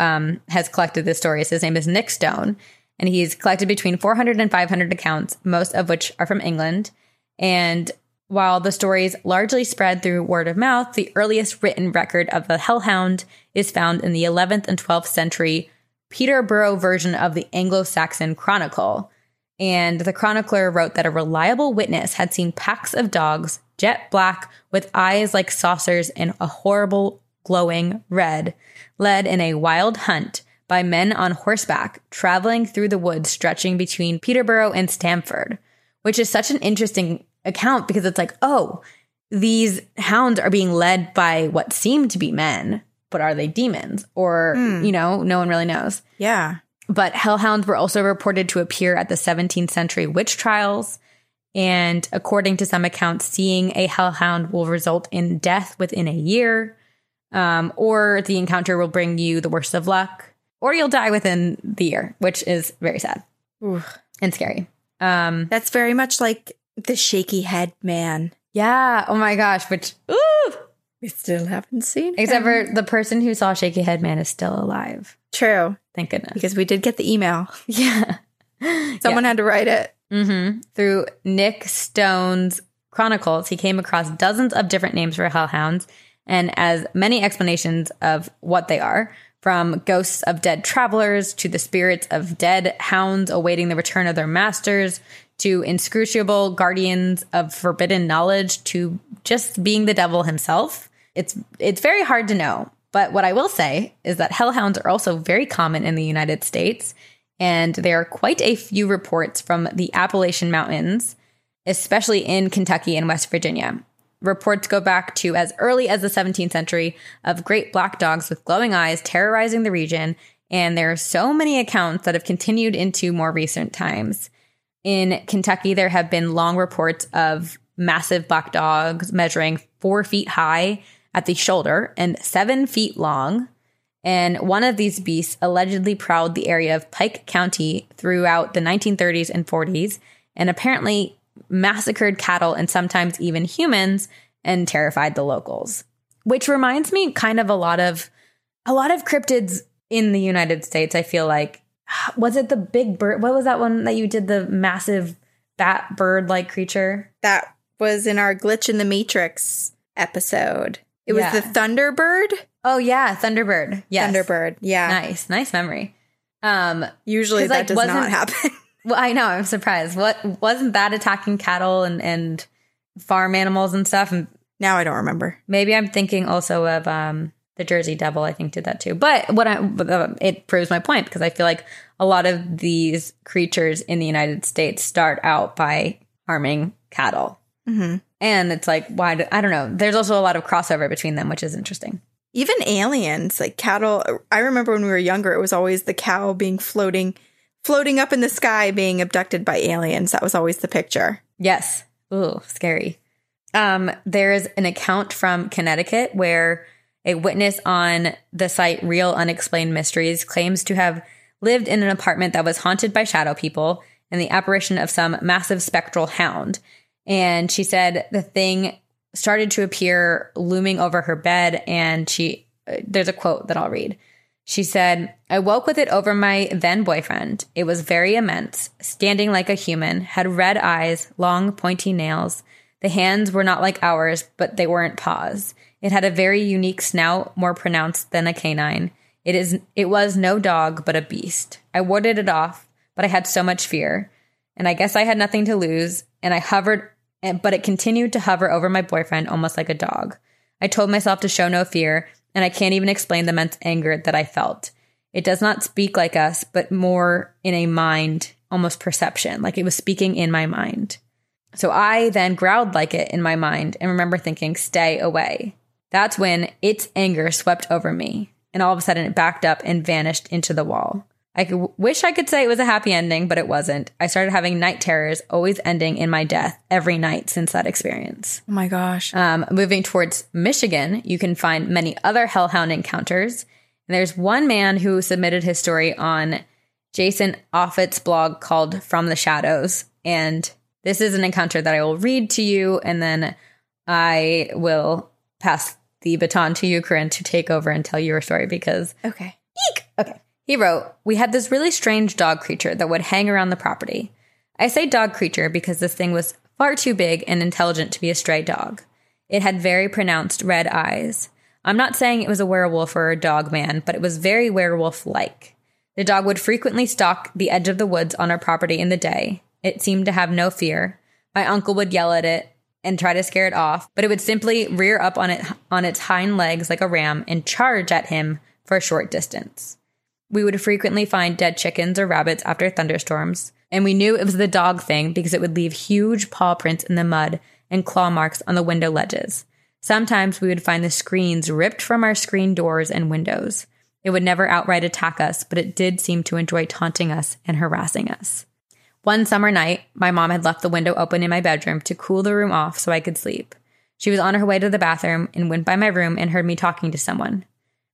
has collected this story, his name is Nick Stone, and he's collected between 400 and 500 accounts, most of which are from England. And while the stories largely spread through word of mouth, the earliest written record of the hellhound is found in the 11th and 12th century Peterborough version of the Anglo-Saxon Chronicle. And the chronicler wrote that a reliable witness had seen packs of dogs, jet black, with eyes like saucers and a horrible glowing red, led in a wild hunt by men on horseback, traveling through the woods stretching between Peterborough and Stamford. Which is such an interesting account, because it's like, oh, these hounds are being led by what seem to be men, but are they demons? Or, you know, no one really knows. Yeah. But hellhounds were also reported to appear at the 17th century witch trials. And according to some accounts, seeing a hellhound will result in death within a year, or the encounter will bring you the worst of luck, or you'll die within the year, which is very sad. Oof. And scary. That's very much like the shaky head man. Yeah. Oh my gosh. Which, ooh, we still haven't seen him. Except for the person who saw shaky head man is still alive. True. Thank goodness. Because we did get the email. Yeah. Someone had to write it. Mm-hmm. Through Nick Stone's chronicles, he came across dozens of different names for hellhounds and as many explanations of what they are. From ghosts of dead travelers to the spirits of dead hounds awaiting the return of their masters, to inscrutable guardians of forbidden knowledge, to just being the devil himself. It's very hard to know. But what I will say is that hellhounds are also very common in the United States, and there are quite a few reports from the Appalachian Mountains, especially in Kentucky and West Virginia. Reports go back to as early as the 17th century of great black dogs with glowing eyes terrorizing the region, and there are so many accounts that have continued into more recent times. In Kentucky, there have been long reports of massive black dogs measuring 4 feet high at the shoulder and 7 feet long, and one of these beasts allegedly prowled the area of Pike County throughout the 1930s and 40s, and apparently massacred cattle and sometimes even humans, and terrified the locals. Which reminds me kind of a lot of cryptids in the United States. I feel like, was it the big bird? What was that one that you did, the massive bat bird like creature? That was in our Glitch in the Matrix episode. It was the Thunderbird. Oh yeah, Thunderbird. Yes. Thunderbird. Yeah. Nice memory. Usually that does not happen. Well, I know. I'm surprised. What wasn't that attacking cattle and farm animals and stuff? And now I don't remember. Maybe I'm thinking also of the Jersey Devil. I think did that too. But it proves my point, because I feel like a lot of these creatures in the United States start out by harming cattle, and it's like, why? I don't know. There's also a lot of crossover between them, which is interesting. Even aliens, like cattle. I remember when we were younger, it was always the cow being floating up in the sky, being abducted by aliens. That was always the picture. Yes. Ooh, scary. There is an account from Connecticut where a witness on the site Real Unexplained Mysteries claims to have lived in an apartment that was haunted by shadow people and the apparition of some massive spectral hound. And she said the thing started to appear looming over her bed, and there's a quote that I'll read. She said, "I woke with it over my then boyfriend. It was very immense, standing like a human, had red eyes, long pointy nails. The hands were not like ours, but they weren't paws. It had a very unique snout, more pronounced than a canine. It was no dog, but a beast. I warded it off, but I had so much fear. And I guess I had nothing to lose, and I hovered, but it continued to hover over my boyfriend almost like a dog. I told myself to show no fear, and I can't even explain the immense anger that I felt. It does not speak like us, but more in a mind, almost perception, like it was speaking in my mind. So I then growled like it in my mind and remember thinking, stay away. That's when its anger swept over me, and all of a sudden it backed up and vanished into the wall. I wish I could say it was a happy ending, but it wasn't. I started having night terrors, always ending in my death every night since that experience." Oh, my gosh. Moving towards Michigan, you can find many other hellhound encounters. And there's one man who submitted his story on Jason Offit's blog called From the Shadows. And this is an encounter that I will read to you, and then I will pass the baton to you, Corinne, to take over and tell your story because... Okay. Eek! Okay. He wrote, "We had this really strange dog creature that would hang around the property. I say dog creature because this thing was far too big and intelligent to be a stray dog. It had very pronounced red eyes. I'm not saying it was a werewolf or a dog man, but it was very werewolf-like. The dog would frequently stalk the edge of the woods on our property in the day. It seemed to have no fear. My uncle would yell at it and try to scare it off, but it would simply rear up on its hind legs like a ram and charge at him for a short distance. We would frequently find dead chickens or rabbits after thunderstorms, and we knew it was the dog thing because it would leave huge paw prints in the mud and claw marks on the window ledges. Sometimes we would find the screens ripped from our screen doors and windows. It would never outright attack us, but it did seem to enjoy taunting us and harassing us. One summer night, my mom had left the window open in my bedroom to cool the room off so I could sleep. She was on her way to the bathroom and went by my room and heard me talking to someone.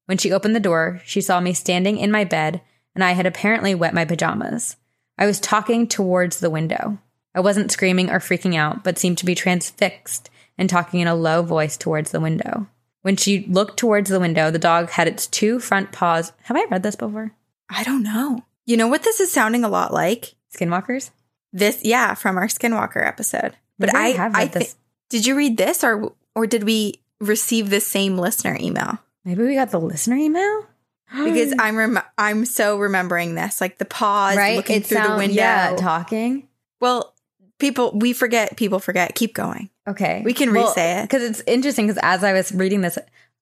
When she opened the door, she saw me standing in my bed, and I had apparently wet my pajamas. I was talking towards the window. I wasn't screaming or freaking out, but seemed to be transfixed and talking in a low voice towards the window. When she looked towards the window, the dog had its two front paws. Have I read this before? I don't know. You know what this is sounding a lot like? Skinwalkers? Yeah, from our Skinwalker episode. But I have read this. Did you read this, or did we receive the same listener email? Maybe we got the listener email? Because I'm so remembering this. Like the pause, right? Looking it through the window. Yeah, talking. Well, people forget. Keep going. Okay. We can re-say it. Because it's interesting because as I was reading this,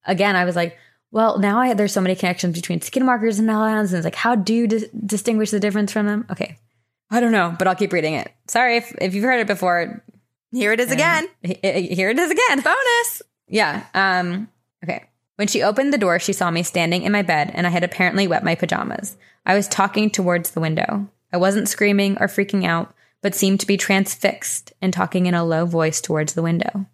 again, I was like, well, now there's so many connections between skinwalkers and hellhounds. And it's like, how do you distinguish the difference from them? Okay. I don't know, but I'll keep reading it. Sorry if you've heard it before. Here it is again. Here it is again. Bonus. Yeah. Okay. When she opened the door, she saw me standing in my bed, and I had apparently wet my pajamas. I was talking towards the window. I wasn't screaming or freaking out, but seemed to be transfixed and talking in a low voice towards the window.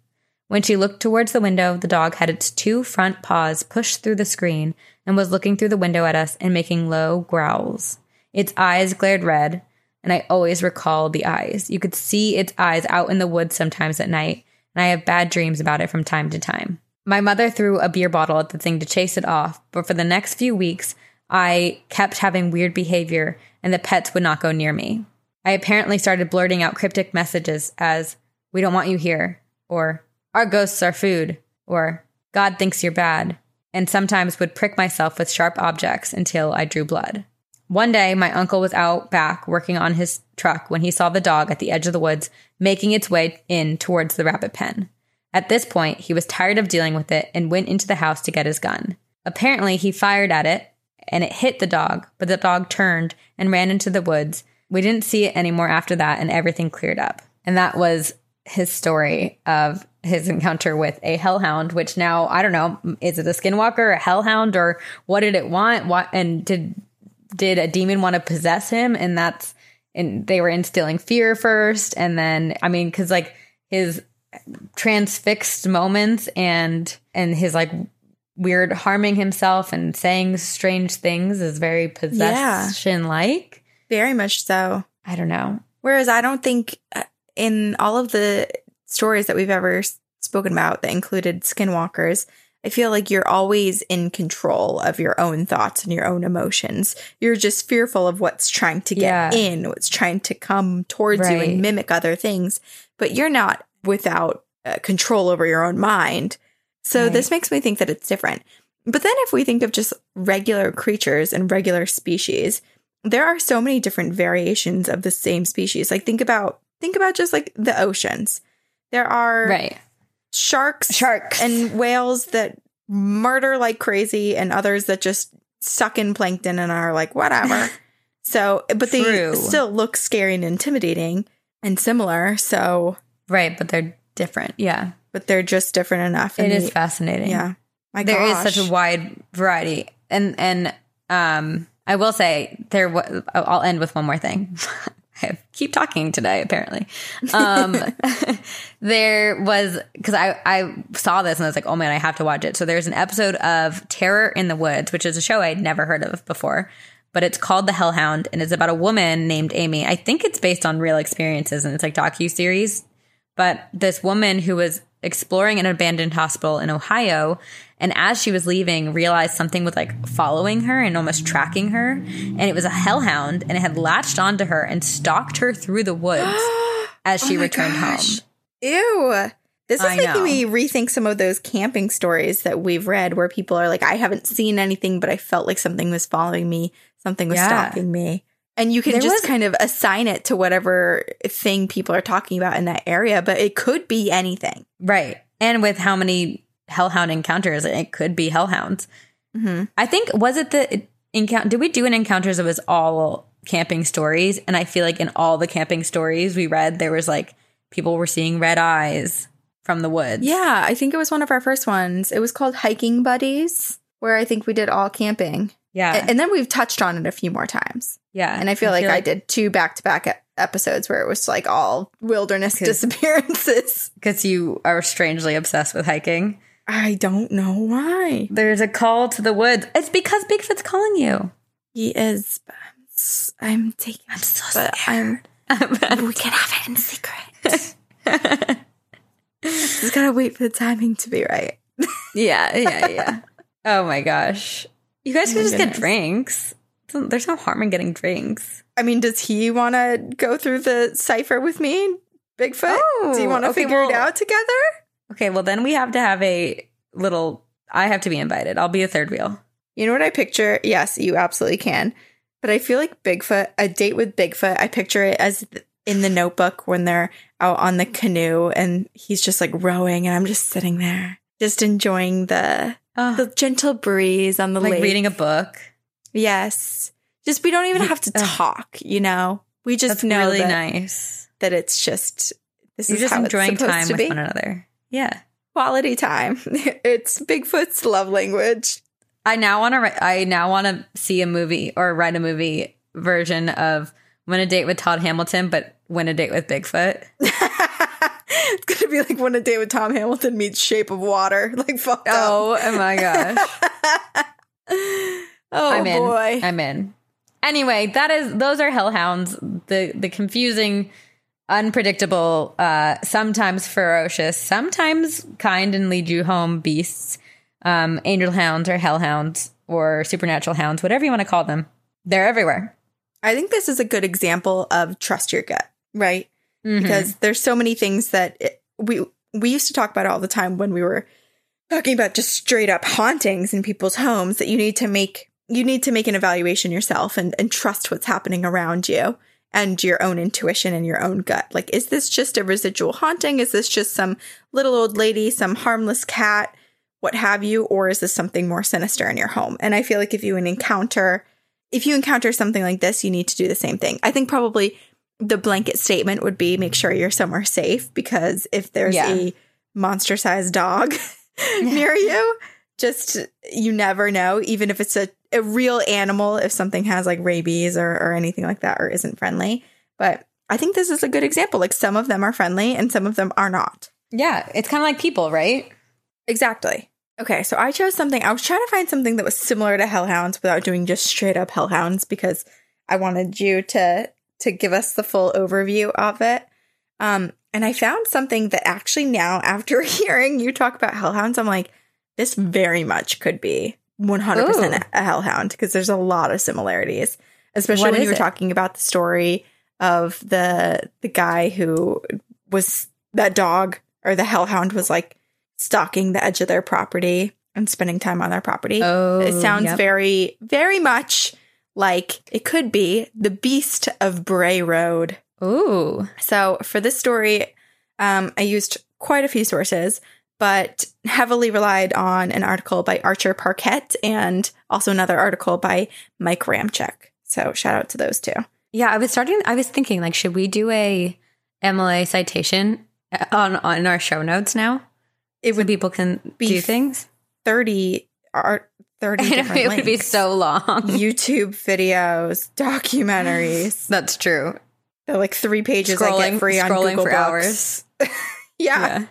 When she looked towards the window, the dog had its two front paws pushed through the screen and was looking through the window at us and making low growls. Its eyes glared red, and I always recall the eyes. You could see its eyes out in the woods sometimes at night, and I have bad dreams about it from time to time. My mother threw a beer bottle at the thing to chase it off, but for the next few weeks, I kept having weird behavior, and the pets would not go near me. I apparently started blurting out cryptic messages as, we don't want you here, or our ghosts are food, or God thinks you're bad, and sometimes would prick myself with sharp objects until I drew blood. One day, my uncle was out back working on his truck when he saw the dog at the edge of the woods making its way in towards the rabbit pen. At this point, he was tired of dealing with it and went into the house to get his gun. Apparently, he fired at it, and it hit the dog, but the dog turned and ran into the woods. We didn't see it anymore after that, and everything cleared up. And that was his story of his encounter with a hellhound, which now, I don't know, is it a skinwalker, a hellhound, or what did it want? What, and did a demon want to possess him? And that's, and they were instilling fear first. And then, I mean, cause like his transfixed moments and his like weird harming himself and saying strange things is very possession-like. Yeah, very much so. I don't know. Whereas I don't think in all of the stories that we've ever spoken about that included skinwalkers, I feel like you're always in control of your own thoughts and your own emotions. You're just fearful of what's trying to get in, what's trying to come towards you and mimic other things. But you're not without control over your own mind. So this makes me think that it's different. But then if we think of just regular creatures and regular species, there are so many different variations of the same species. Like think about just like the oceans. There are sharks and whales that murder like crazy and others that just suck in plankton and are like, whatever. So, but they still look scary and intimidating and similar. So, right. But they're different. Yeah. But they're just different enough. It is fascinating. Yeah. My gosh. There is such a wide variety. And I will say I'll end with one more thing. I keep talking today, apparently. There was, because I saw this and I was like, oh man, I have to watch it. So there's an episode of Terror in the Woods, which is a show I'd never heard of before, but it's called The Hellhound and it's about a woman named Amy. I think it's based on real experiences and it's like docuseries. But this woman who was exploring an abandoned hospital in Ohio, and as she was leaving, realized something was like following her and almost tracking her. And it was a hellhound, and it had latched onto her and stalked her through the woods as she returned home. Ew. This is making me rethink some of those camping stories that we've read where people are like, I haven't seen anything, but I felt like something was following me. Something was stalking me. And you can kind of assign it to whatever thing people are talking about in that area, but it could be anything. Right. And with how many hellhound encounters, it could be hellhounds. Mm-hmm. I think, was it the encounter? Did we do an encounters that was all camping stories? And I feel like in all the camping stories we read, there was like people were seeing red eyes from the woods. Yeah. I think it was one of our first ones. It was called Hiking Buddies, where I think we did all camping. Yeah. And then we've touched on it a few more times. Yeah. And I feel like I did 2 back-to-back episodes where it was like all wilderness disappearances. Because you are strangely obsessed with hiking. I don't know why. There's a call to the woods. It's because Bigfoot's calling you. He is. But I'm so scared. We can have it in secret. Just gotta wait for the timing to be right. Yeah. Oh my gosh. You guys can just get drinks. There's no harm in getting drinks. I mean, does he want to go through the cipher with me, Bigfoot? Oh, do you want to figure it out together? Okay, well, then we have to have a little... I have to be invited. I'll be a third wheel. You know what I picture? Yes, you absolutely can. But I feel like Bigfoot, a date with Bigfoot, I picture it as in The Notebook when they're out on the canoe and he's just like rowing and I'm just sitting there, just enjoying the gentle breeze on the lake. Like reading a book. Yes. Just we don't even have to talk, you know? We just know really nice. That it's just, this You're is just how enjoying it's time to with be. One another. Yeah. Quality time. It's Bigfoot's love language. I now want to see a movie or write a movie version of When a Date with Todd Hamilton, but When a Date with Bigfoot. It's going to be like When a Date with Tom Hamilton meets Shape of Water. Like, fucked up. Oh, my gosh. Boy. I'm in. Anyway, those are hellhounds. The confusing, unpredictable, sometimes ferocious, sometimes kind and lead you home beasts. Angel hounds or hellhounds or supernatural hounds, whatever you want to call them. They're everywhere. I think this is a good example of trust your gut, right? Mm-hmm. Because there's so many things that we used to talk about all the time when we were talking about just straight up hauntings in people's homes that you need to make an evaluation yourself and trust what's happening around you and your own intuition and your own gut. Like, is this just a residual haunting? Is this just some little old lady, some harmless cat, what have you? Or is this something more sinister in your home? And I feel like if you encounter something like this, you need to do the same thing. I think probably the blanket statement would be make sure you're somewhere safe, because if there's a monster-sized dog near you. Just, you never know, even if it's a real animal, if something has like rabies or anything like that, or isn't friendly. But I think this is a good example. Like, some of them are friendly and some of them are not. Yeah. It's kind of like people, right? Exactly. Okay. So I chose something. I was trying to find something that was similar to hellhounds without doing just straight up hellhounds, because I wanted you to give us the full overview of it. And I found something that actually now, after hearing you talk about hellhounds, I'm like, this very much could be 100% a hellhound, because there's a lot of similarities, especially when you were talking about the story of the guy who was that dog, or the hellhound was like stalking the edge of their property and spending time on their property. Oh, it sounds very, very much like it could be the Beast of Bray Road. Ooh. So for this story, I used quite a few sources, but heavily relied on an article by Archer Parkett and also another article by Mike Ramchek. So shout out to those two. Yeah, I was thinking, like, should we do a MLA citation on our show notes now? It would, so people can be do things. 30 different links. It would be so long. YouTube videos, documentaries. That's true. They're like 3 pages I get free on Google for Books. Hours. Yeah.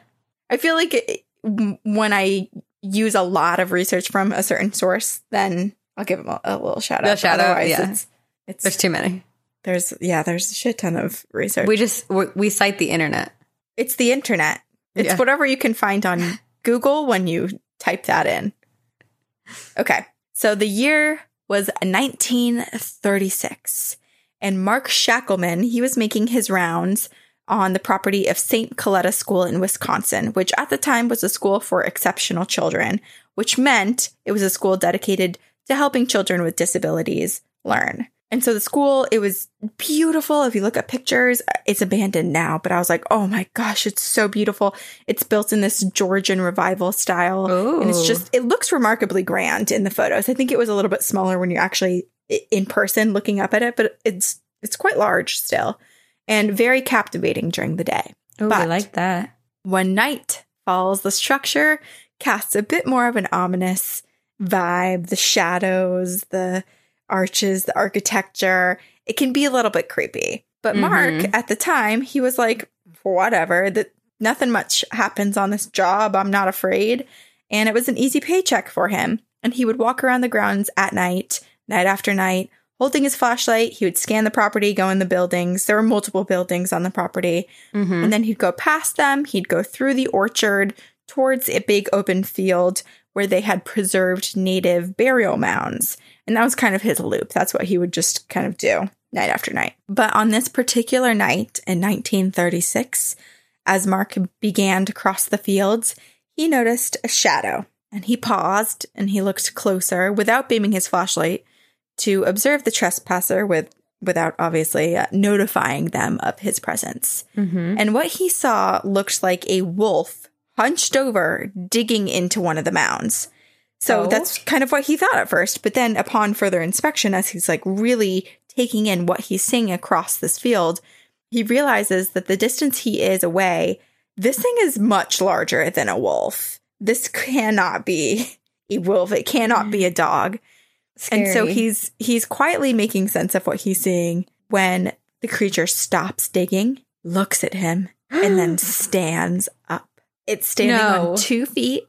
I feel like when I use a lot of research from a certain source, then I'll give them a little shout out. Otherwise, it's there's too many. There's a shit ton of research. We cite the internet. It's the internet. It's whatever you can find on Google when you type that in. Okay. So the year was 1936, and Mark Shackelman, he was making his rounds on the property of St. Coletta School in Wisconsin, which at the time was a school for exceptional children, which meant it was a school dedicated to helping children with disabilities learn. And so the school, it was beautiful. If you look at pictures, it's abandoned now, but I was like, oh my gosh, it's so beautiful. It's built in this Georgian revival style. Ooh. And it looks remarkably grand in the photos. I think it was a little bit smaller when you're actually in person looking up at it, but it's quite large still. And very captivating during the day. Oh, I like that. When night falls, the structure casts a bit more of an ominous vibe. The shadows, the arches, the architecture. It can be a little bit creepy. But Mark, at the time, he was like, whatever. Nothing much happens on this job. I'm not afraid. And it was an easy paycheck for him. And he would walk around the grounds at night, night after night, holding his flashlight. He would scan the property, go in the buildings. There were multiple buildings on the property. Mm-hmm. And then he'd go past them. He'd go through the orchard towards a big open field where they had preserved native burial mounds. And that was kind of his loop. That's what he would just kind of do night after night. But on this particular night in 1936, as Mark began to cross the fields, he noticed a shadow. And he paused and he looked closer without beaming his flashlight to observe the trespasser without obviously notifying them of his presence. Mm-hmm. And what he saw looked like a wolf hunched over, digging into one of the mounds. So that's kind of what he thought at first. But then upon further inspection, as he's like really taking in what he's seeing across this field, he realizes that the distance he is away, this thing is much larger than a wolf. This cannot be a wolf. It cannot be a dog. Scary. And so he's quietly making sense of what he's seeing when the creature stops digging, looks at him, and then stands up. It's standing on 2 feet.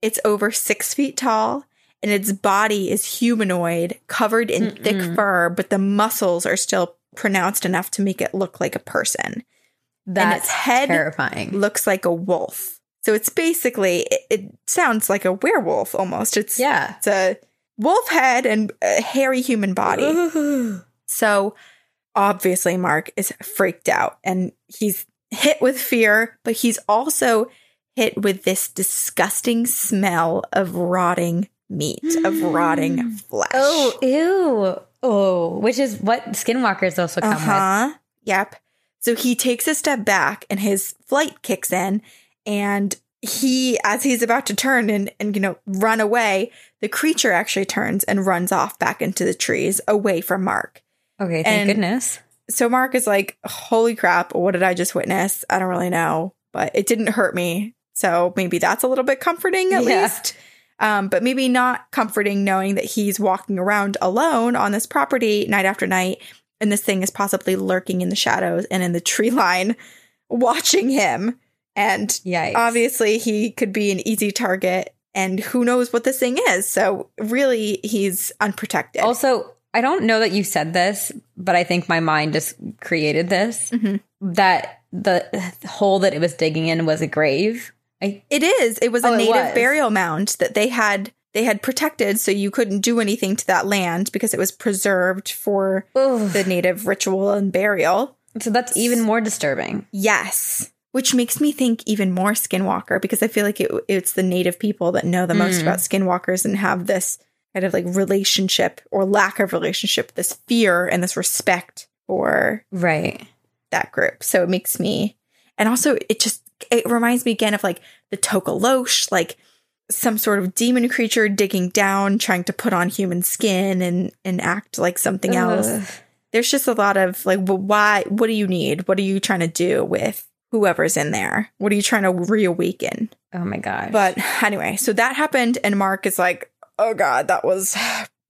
It's over 6 feet tall, and its body is humanoid, covered in thick fur, but the muscles are still pronounced enough to make it look like a person. And its head looks like a wolf. So it's basically, it sounds like a werewolf almost. It's a wolf head and a hairy human body. Ooh. So obviously Mark is freaked out and he's hit with fear, but he's also hit with this disgusting smell of rotting meat, of rotting flesh. Oh, ew. Oh, which is what skinwalkers also come with. Yep. So he takes a step back and his flight kicks in, and he, as he's about to turn and run away, the creature actually turns and runs off back into the trees away from Mark. Okay, thank goodness. So Mark is like, holy crap, what did I just witness? I don't really know, but it didn't hurt me. So maybe that's a little bit comforting at least. But maybe not comforting knowing that he's walking around alone on this property night after night, and this thing is possibly lurking in the shadows and in the tree line watching him. And obviously he could be an easy target, and who knows what this thing is. So really, he's unprotected. Also, I don't know that you said this, but I think my mind just created this, that the hole that it was digging in was a grave. It was a native burial mound that they had protected, so you couldn't do anything to that land because it was preserved for the native ritual and burial. So that's even more disturbing. Yes. Which makes me think even more Skinwalker, because I feel like it's the native people that know the most about Skinwalkers and have this kind of like relationship or lack of relationship, this fear and this respect for that group. So it makes me, and also it reminds me again of like the Tokolosh, like some sort of demon creature digging down, trying to put on human skin and act like something else. There's just a lot of like, well, why? What do you need? What are you trying to do with whoever's in there? What are you trying to reawaken? Oh my gosh. But anyway, so that happened, and Mark is like, oh God, that was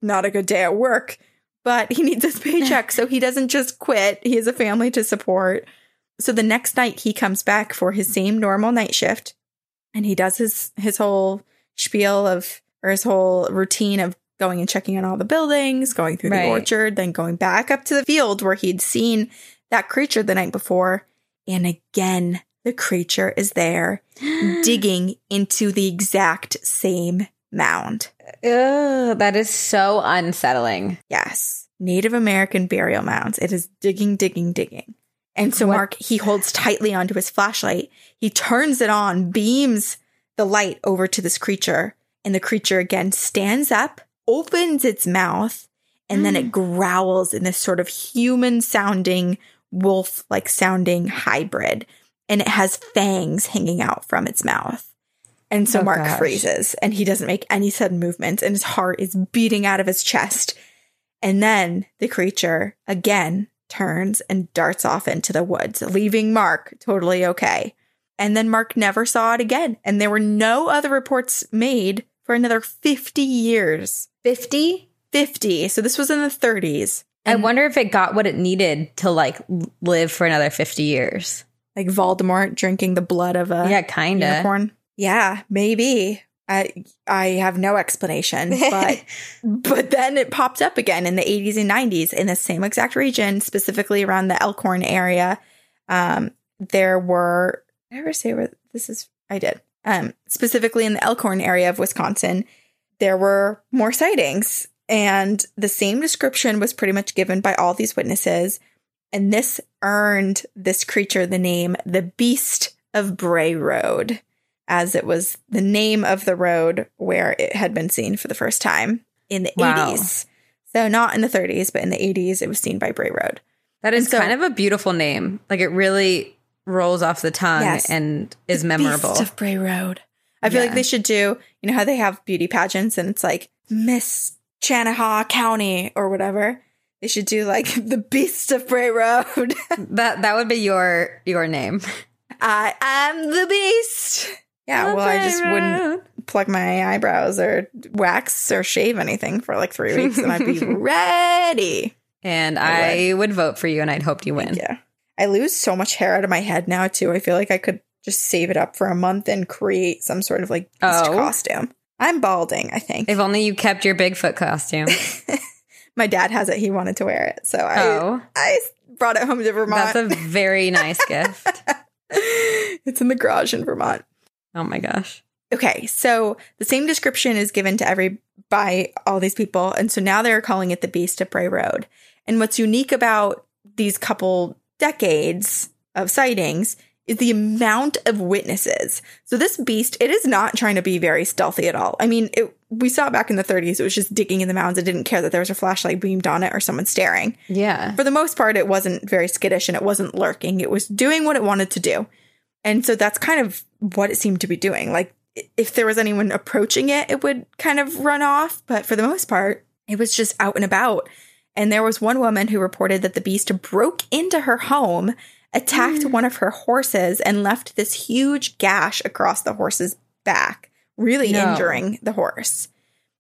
not a good day at work, but he needs his paycheck. So he doesn't just quit. He has a family to support. So the next night he comes back for his same normal night shift, and he does his whole spiel of, or his whole routine of going and checking on all the buildings, going through the orchard, then going back up to the field where he'd seen that creature the night before. And again, the creature is there digging into the exact same mound. Ugh, that is so unsettling. Yes. Native American burial mounds. It is digging, digging, digging. And so Mark, he holds tightly onto his flashlight. He turns it on, beams the light over to this creature. And the creature again stands up, opens its mouth, and then it growls in this sort of human-sounding, wolf-like sounding hybrid, and it has fangs hanging out from its mouth. And so Mark freezes, and he doesn't make any sudden movements, and his heart is beating out of his chest. And then the creature again turns and darts off into the woods, leaving Mark totally okay. And then Mark never saw it again, and there were no other reports made for another 50 years. 50? 50. So this was in the 30s. And I wonder if it got what it needed to, like, live for another 50 years. Like Voldemort drinking the blood of a unicorn? Yeah, maybe. I have no explanation. But but then it popped up again in the 80s and 90s in the same exact region, specifically around the Elkhorn area. There were – did I ever say where this is? I did. Specifically in the Elkhorn area of Wisconsin, there were more sightings. And the same description was pretty much given by all these witnesses. And this earned this creature the name the Beast of Bray Road, as it was the name of the road where it had been seen for the first time in the 80s. So not in the 30s, but in the 80s, it was seen by Bray Road. That is kind of a beautiful name. Like, it really rolls off the tongue and is memorable. Beast of Bray Road. I feel like they should do, you know how they have beauty pageants and it's like Miss Channahal County or whatever. They should do like the Beast of Bray Road. that would be your name. I am the Beast. Yeah, well, I just wouldn't pluck my eyebrows or wax or shave anything for like 3 weeks, and I'd be ready. And I would vote for you, and I'd hope you win. Yeah, I lose so much hair out of my head now too. I feel like I could just save it up for a month and create some sort of like beast costume. I'm balding, I think. If only you kept your Bigfoot costume. My dad has it. He wanted to wear it. So I brought it home to Vermont. That's a very nice gift. It's in the garage in Vermont. Oh my gosh. Okay. So the same description is given to by all these people. And so now they're calling it the Beast of Bray Road. And what's unique about these couple decades of sightings is the amount of witnesses. So this beast, it is not trying to be very stealthy at all. I mean, we saw it back in the 30s. It was just digging in the mounds. It didn't care that there was a flashlight beamed on it or someone staring. Yeah. For the most part, it wasn't very skittish and it wasn't lurking. It was doing what it wanted to do. And so that's kind of what it seemed to be doing. Like, if there was anyone approaching it, it would kind of run off. But for the most part, it was just out and about. And there was one woman who reported that the beast broke into her home attacked one of her horses and left this huge gash across the horse's back, really injuring the horse.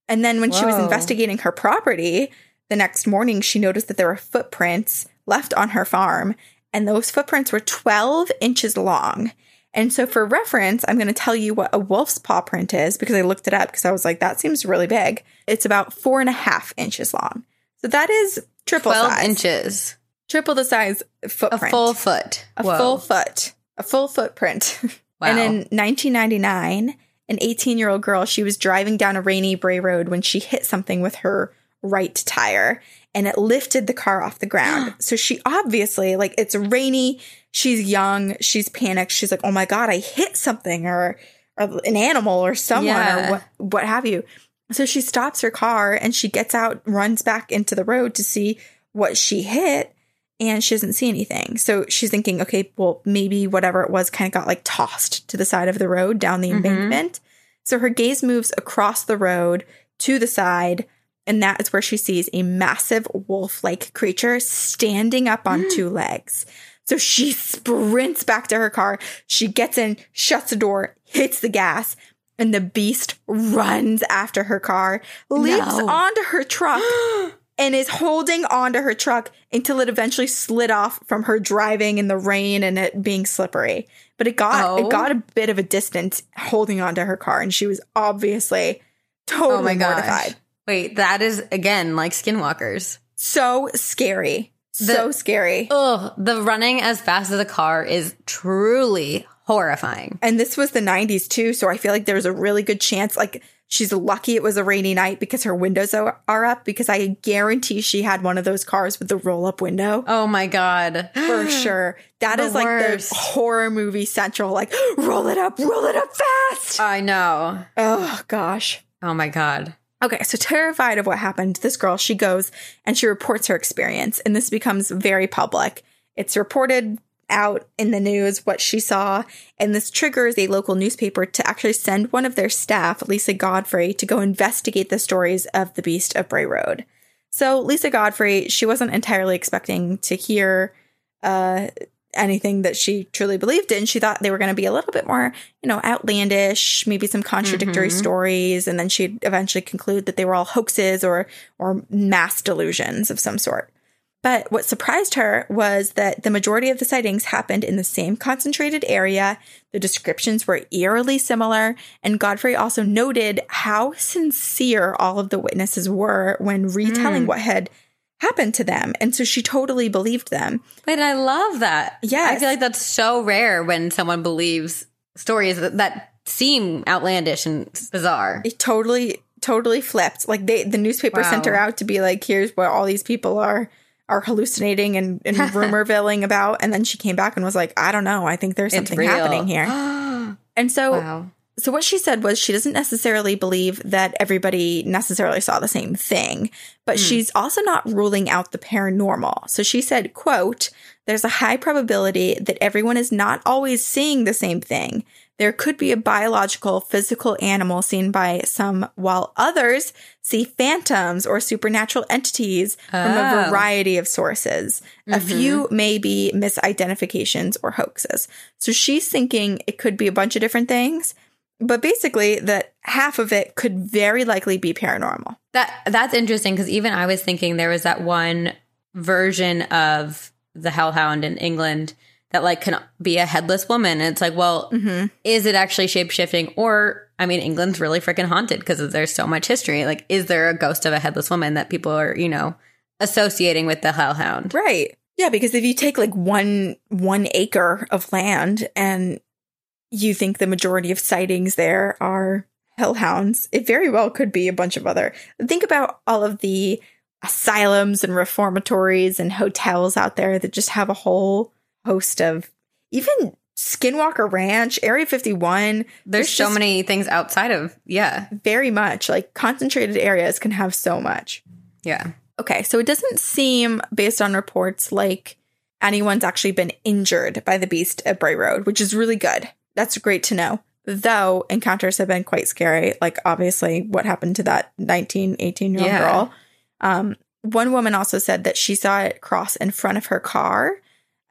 And then when she was investigating her property the next morning, she noticed that there were footprints left on her farm, and those footprints were 12 inches long. And so for reference, I'm going to tell you what a wolf's paw print is, because I looked it up because I was like, that seems really big. It's about 4.5 inches long. So that is triple 12 size. 12 inches. Triple the size footprint. A full foot. A full foot. A full footprint. Wow. And in 1999, an 18-year-old girl, she was driving down a rainy Bray Road when she hit something with her right tire, and it lifted the car off the ground. So she obviously, like, it's rainy. She's young. She's panicked. She's like, oh, my God, I hit something or an animal or someone or what have you. So she stops her car and she gets out, runs back into the road to see what she hit, and she doesn't see anything. So she's thinking, okay, well, maybe whatever it was kind of got, like, tossed to the side of the road down the embankment. So her gaze moves across the road to the side, and that is where she sees a massive wolf-like creature standing up on two legs. So she sprints back to her car. She gets in, shuts the door, hits the gas, and the beast runs after her car, leaps onto her truck, and is holding onto her truck until it eventually slid off from her driving in the rain and it being slippery. But it got it got a bit of a distance holding onto her car, and she was obviously totally mortified. Gosh. Wait, that is, again, like skinwalkers. So scary. So scary. Ugh, the running as fast as a car is truly horrifying. And this was the 90s, too, so I feel like there's a really good chance, like, she's lucky it was a rainy night because her windows are up, because I guarantee she had one of those cars with the roll-up window. Oh, my God. For sure. That is like the horror movie central, like, roll it up fast. I know. Oh, gosh. Oh, my God. Okay, so terrified of what happened, this girl, she goes and she reports her experience, and this becomes very public. It's reported out in the news what she saw, and this triggers a local newspaper to actually send one of their staff, Lisa Godfrey, to go investigate the stories of the Beast of Bray Road. So Lisa Godfrey, she wasn't entirely expecting to hear anything that she truly believed in. She thought they were going to be a little bit more, you know, outlandish, maybe some contradictory stories, and then she'd eventually conclude that they were all hoaxes or mass delusions of some sort. But what surprised her was that the majority of the sightings happened in the same concentrated area. The descriptions were eerily similar, and Godfrey also noted how sincere all of the witnesses were when retelling what had happened to them. And so she totally believed them. Wait, I love that. Yeah, I feel like that's so rare when someone believes stories that seem outlandish and bizarre. It totally flipped. Like, the newspaper sent her out to be like, here's what all these people are hallucinating and rumor-villing about. And then she came back and was like, I don't know. I think there's something happening here. And so so what she said was she doesn't necessarily believe that everybody necessarily saw the same thing, but she's also not ruling out the paranormal. So she said, quote, there's a high probability that everyone is not always seeing the same thing. There could be a biological, physical animal seen by some, while others see phantoms or supernatural entities from a variety of sources. A few may be misidentifications or hoaxes. So she's thinking it could be a bunch of different things, but basically that half of it could very likely be paranormal. That's interesting, because even I was thinking there was that one version of the Hellhound in England that, like, can be a headless woman. And it's like, well, is it actually shape-shifting? Or, I mean, England's really freaking haunted because there's so much history. Like, is there a ghost of a headless woman that people are, you know, associating with the Hellhound? Right. Yeah, because if you take, like, one acre of land and you think the majority of sightings there are hellhounds, it very well could be a bunch of other. Think about all of the asylums and reformatories and hotels out there that just have a whole host of, even Skinwalker Ranch, Area 51. There's so many things outside of, very much. Like, concentrated areas can have so much. Yeah. Okay, so it doesn't seem, based on reports, like anyone's actually been injured by the Beast at Bray Road, which is really good. That's great to know. Though, encounters have been quite scary. Like, obviously, what happened to that 19, 18-year-old girl. One woman also said that she saw it cross in front of her car.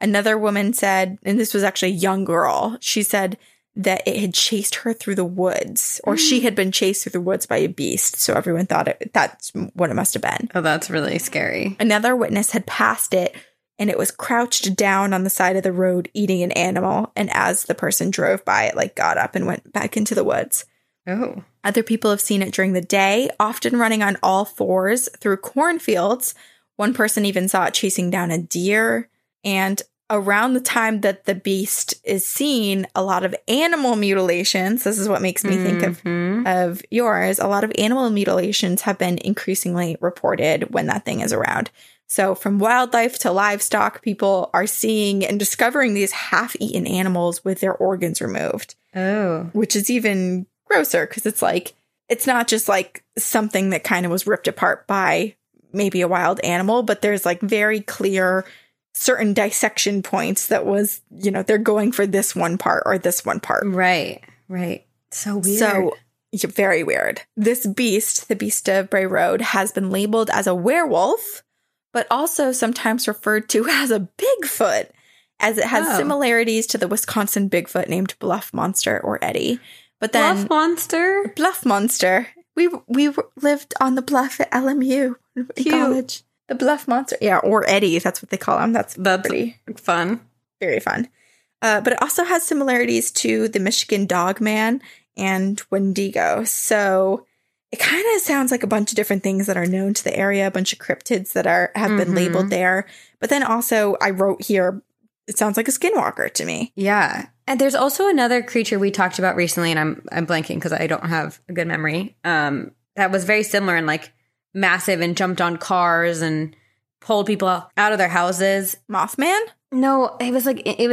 Another woman said, and this was actually a young girl, she said that it had chased her through the woods, or she had been chased through the woods by a beast. So everyone thought that's what it must have been. Oh, that's really scary. Another witness had passed it, and it was crouched down on the side of the road eating an animal. And as the person drove by, it like got up and went back into the woods. Oh. Other people have seen it during the day, often running on all fours through cornfields. One person even saw it chasing down a deer. And around the time that the beast is seen, a lot of animal mutilations, this is what makes me think of yours, a lot of animal mutilations have been increasingly reported when that thing is around. So from wildlife to livestock, people are seeing and discovering these half-eaten animals with their organs removed. Oh. Which is even grosser because it's like, it's not just like something that kind of was ripped apart by maybe a wild animal, but there's like very clear certain dissection points that was, you know, they're going for this one part or this one part. Right, right. So weird. So very weird. This beast, the Beast of Bray Road, has been labeled as a werewolf, but also sometimes referred to as a Bigfoot, as it has similarities to the Wisconsin Bigfoot named Bluff Monster or Eddie. But then Bluff Monster. We lived on the bluff at LMU College. The Bluff Monster. Yeah, or Eddie. That's what they call him. That's pretty fun. Very fun. But it also has similarities to the Michigan Dogman and Wendigo. So it kind of sounds like a bunch of different things that are known to the area, a bunch of cryptids that have been labeled there. But then also I wrote here, it sounds like a skinwalker to me. Yeah. And there's also another creature we talked about recently, and I'm blanking because I don't have a good memory, that was very similar and like massive and jumped on cars and pulled people out of their houses. Mothman? No, it was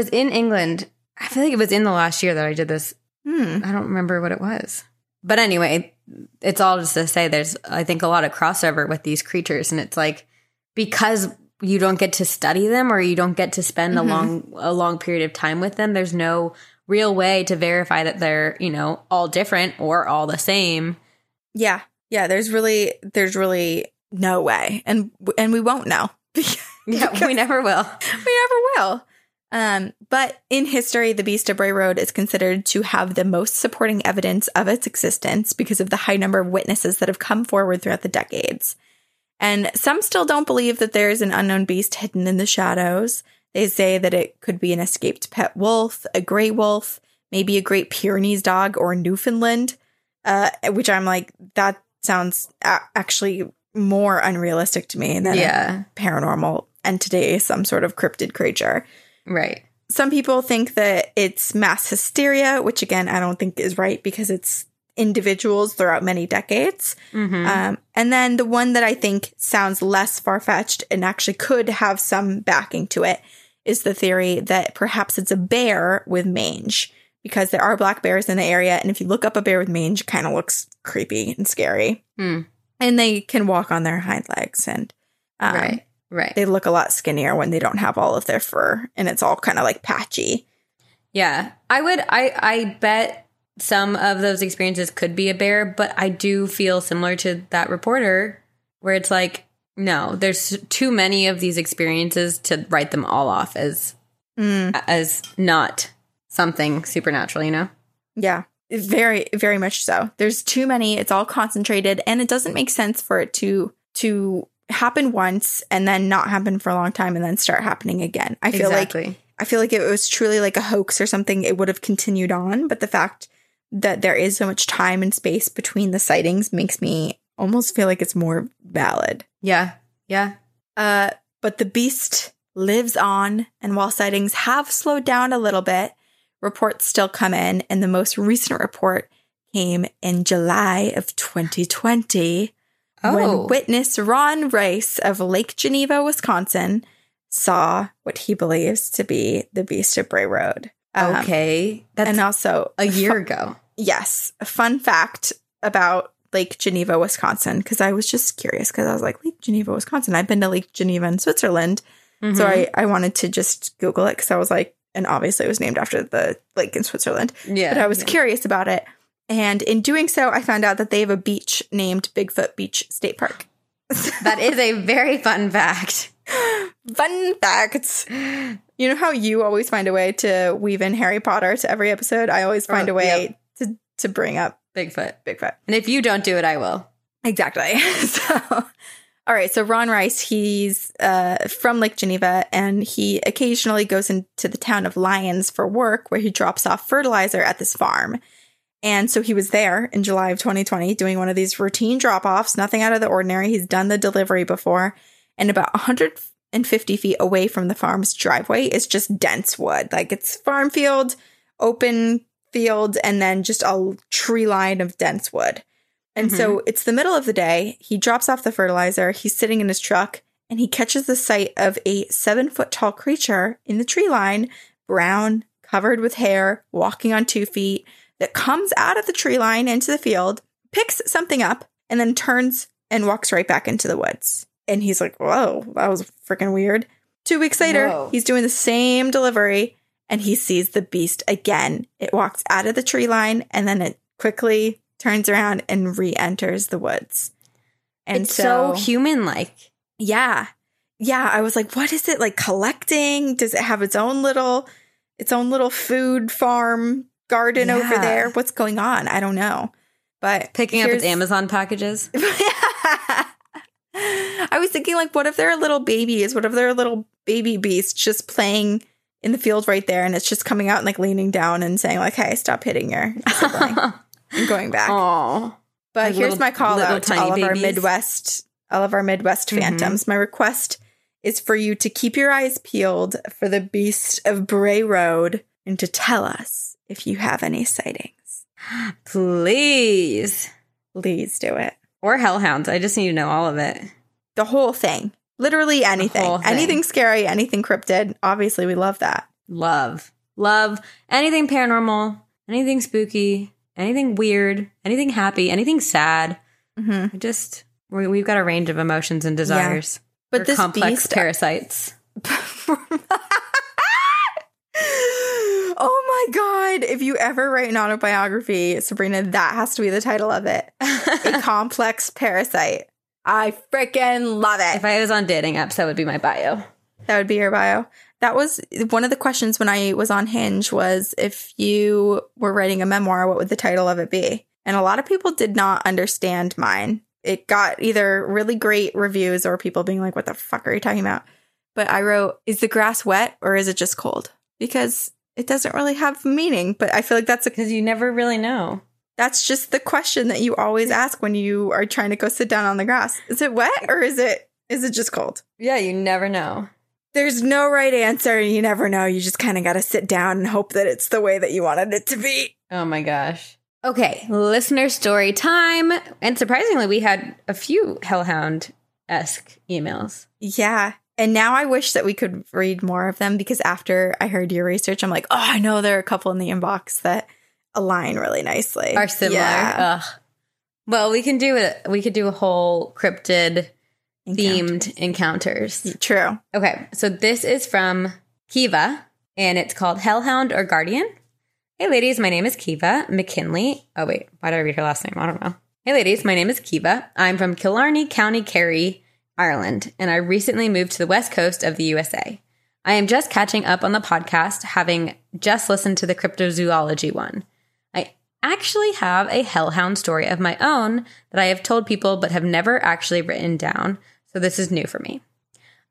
in England. I feel like it was in the last year that I did this. I don't remember what it was. But anyway, it's all just to say there's, I think, a lot of crossover with these creatures, and it's like because you don't get to study them or you don't get to spend a long period of time with them, there's no real way to verify that they're, you know, all different or all the same. Yeah. Yeah, there's really no way. And we won't know. Yeah, we never will. We never will. But in history, the Beast of Bray Road is considered to have the most supporting evidence of its existence because of the high number of witnesses that have come forward throughout the decades. And some still don't believe that there is an unknown beast hidden in the shadows. They say that it could be an escaped pet wolf, a gray wolf, maybe a Great Pyrenees dog or Newfoundland, which I'm like, that sounds actually more unrealistic to me than a paranormal entity, some sort of cryptid creature. Right. Some people think that it's mass hysteria, which again, I don't think is right because it's individuals throughout many decades. And then the one that I think sounds less far-fetched and actually could have some backing to it is the theory that perhaps it's a bear with mange, because there are black bears in the area, and if you look up a bear with mange, it kind of looks creepy and scary. And they can walk on their hind legs, and right they look a lot skinnier when they don't have all of their fur and it's all kind of like patchy. I bet some of those experiences could be a bear, but I do feel similar to that reporter where it's like, no, there's too many of these experiences to write them all off as not something supernatural, you know? Yeah, very, very much so. There's too many. It's all concentrated, and it doesn't make sense for it to happen once and then not happen for a long time and then start happening again. I feel like if it was truly like a hoax or something, it would have continued on. But the fact that there is so much time and space between the sightings makes me almost feel like it's more valid. Yeah. Yeah. But the beast lives on, and while sightings have slowed down a little bit, reports still come in. And the most recent report came in July of 2020 when witness Ron Rice of Lake Geneva, Wisconsin, saw what he believes to be the Beast of Bray Road. That's and also a year ago. Yes. A fun fact about Lake Geneva, Wisconsin, because I was just curious because I was like, Lake Geneva, Wisconsin. I've been to Lake Geneva in Switzerland. So I wanted to just Google it because I was like, and obviously it was named after the lake in Switzerland. Yeah. But I was curious about it. And in doing so, I found out that they have a beach named Bigfoot Beach State Park. That is a very fun fact. Fun facts. You know how you always find a way to weave in Harry Potter to every episode? I always find a way to bring up Bigfoot. And if you don't do it, I will. Exactly. So... All right, so Ron Rice, he's from Lake Geneva, and he occasionally goes into the town of Lyons for work, where he drops off fertilizer at this farm. And so he was there in July of 2020 doing one of these routine drop-offs, nothing out of the ordinary. He's done the delivery before. And about 150 feet away from the farm's driveway is just dense wood. Like, it's farm field, open field, and then just a tree line of dense wood. And so it's the middle of the day. He drops off the fertilizer. He's sitting in his truck, and he catches the sight of a 7-foot-tall creature in the tree line, brown, covered with hair, walking on 2 feet, that comes out of the tree line into the field, picks something up, and then turns and walks right back into the woods. And he's like, whoa, that was freaking weird. 2 weeks later, he's doing the same delivery, and he sees the beast again. It walks out of the tree line, and then it quickly... turns around and re-enters the woods. And it's so human-like. Yeah. Yeah. I was like, what is it like collecting? Does it have its own little food farm garden over there? What's going on? I don't know. But picking up its Amazon packages. I was thinking, like, what if there are little babies? What if there are little baby beasts just playing in the field right there, and it's just coming out and like leaning down and saying, like, hey, stop hitting your sibling. I'm going back. Aww. But like, here's my call out to all of our Midwest phantoms. My request is for you to keep your eyes peeled for the Beast of Bray Road and to tell us if you have any sightings. Please. Please do it. Or hellhounds. I just need to know all of it. The whole thing. Literally anything. Anything scary, anything cryptid. Obviously, we love that. Love. Anything paranormal, anything spooky. Anything weird, anything happy, anything sad. Just, we've got a range of emotions and desires. Yeah. But this complex beast, parasites. Oh my God. If you ever write an autobiography, Sabrina, that has to be the title of it. A complex parasite. I freaking love it. If I was on dating apps, that would be my bio. That would be your bio. That was one of the questions when I was on Hinge, was if you were writing a memoir, what would the title of it be? And a lot of people did not understand mine. It got either really great reviews or people being like, what the fuck are you talking about? But I wrote, is the grass wet or is it just cold? Because it doesn't really have meaning. But I feel like that's because you never really know. That's just the question that you always ask when you are trying to go sit down on the grass. Is it wet or is it just cold? Yeah, you never know. There's no right answer. You never know. You just kind of got to sit down and hope that it's the way that you wanted it to be. Oh, my gosh. Okay. Listener story time. And surprisingly, we had a few hellhound-esque emails. Yeah. And now I wish that we could read more of them, because after I heard your research, I'm like, oh, I know there are a couple in the inbox that align really nicely. Are similar. Yeah. Ugh. Well, we could do a whole cryptid themed encounters. True. Okay, so this is from Kiva, and it's called Hellhound or Guardian. Hey, ladies, my name is Kiva McKinley. Oh, wait, why did I read her last name? I don't know. Hey, ladies, my name is Kiva. I'm from Killarney County, Kerry, Ireland, and I recently moved to the west coast of the USA. I am just catching up on the podcast, having just listened to the cryptozoology one. I actually have a hellhound story of my own that I have told people but have never actually written down, so this is new for me.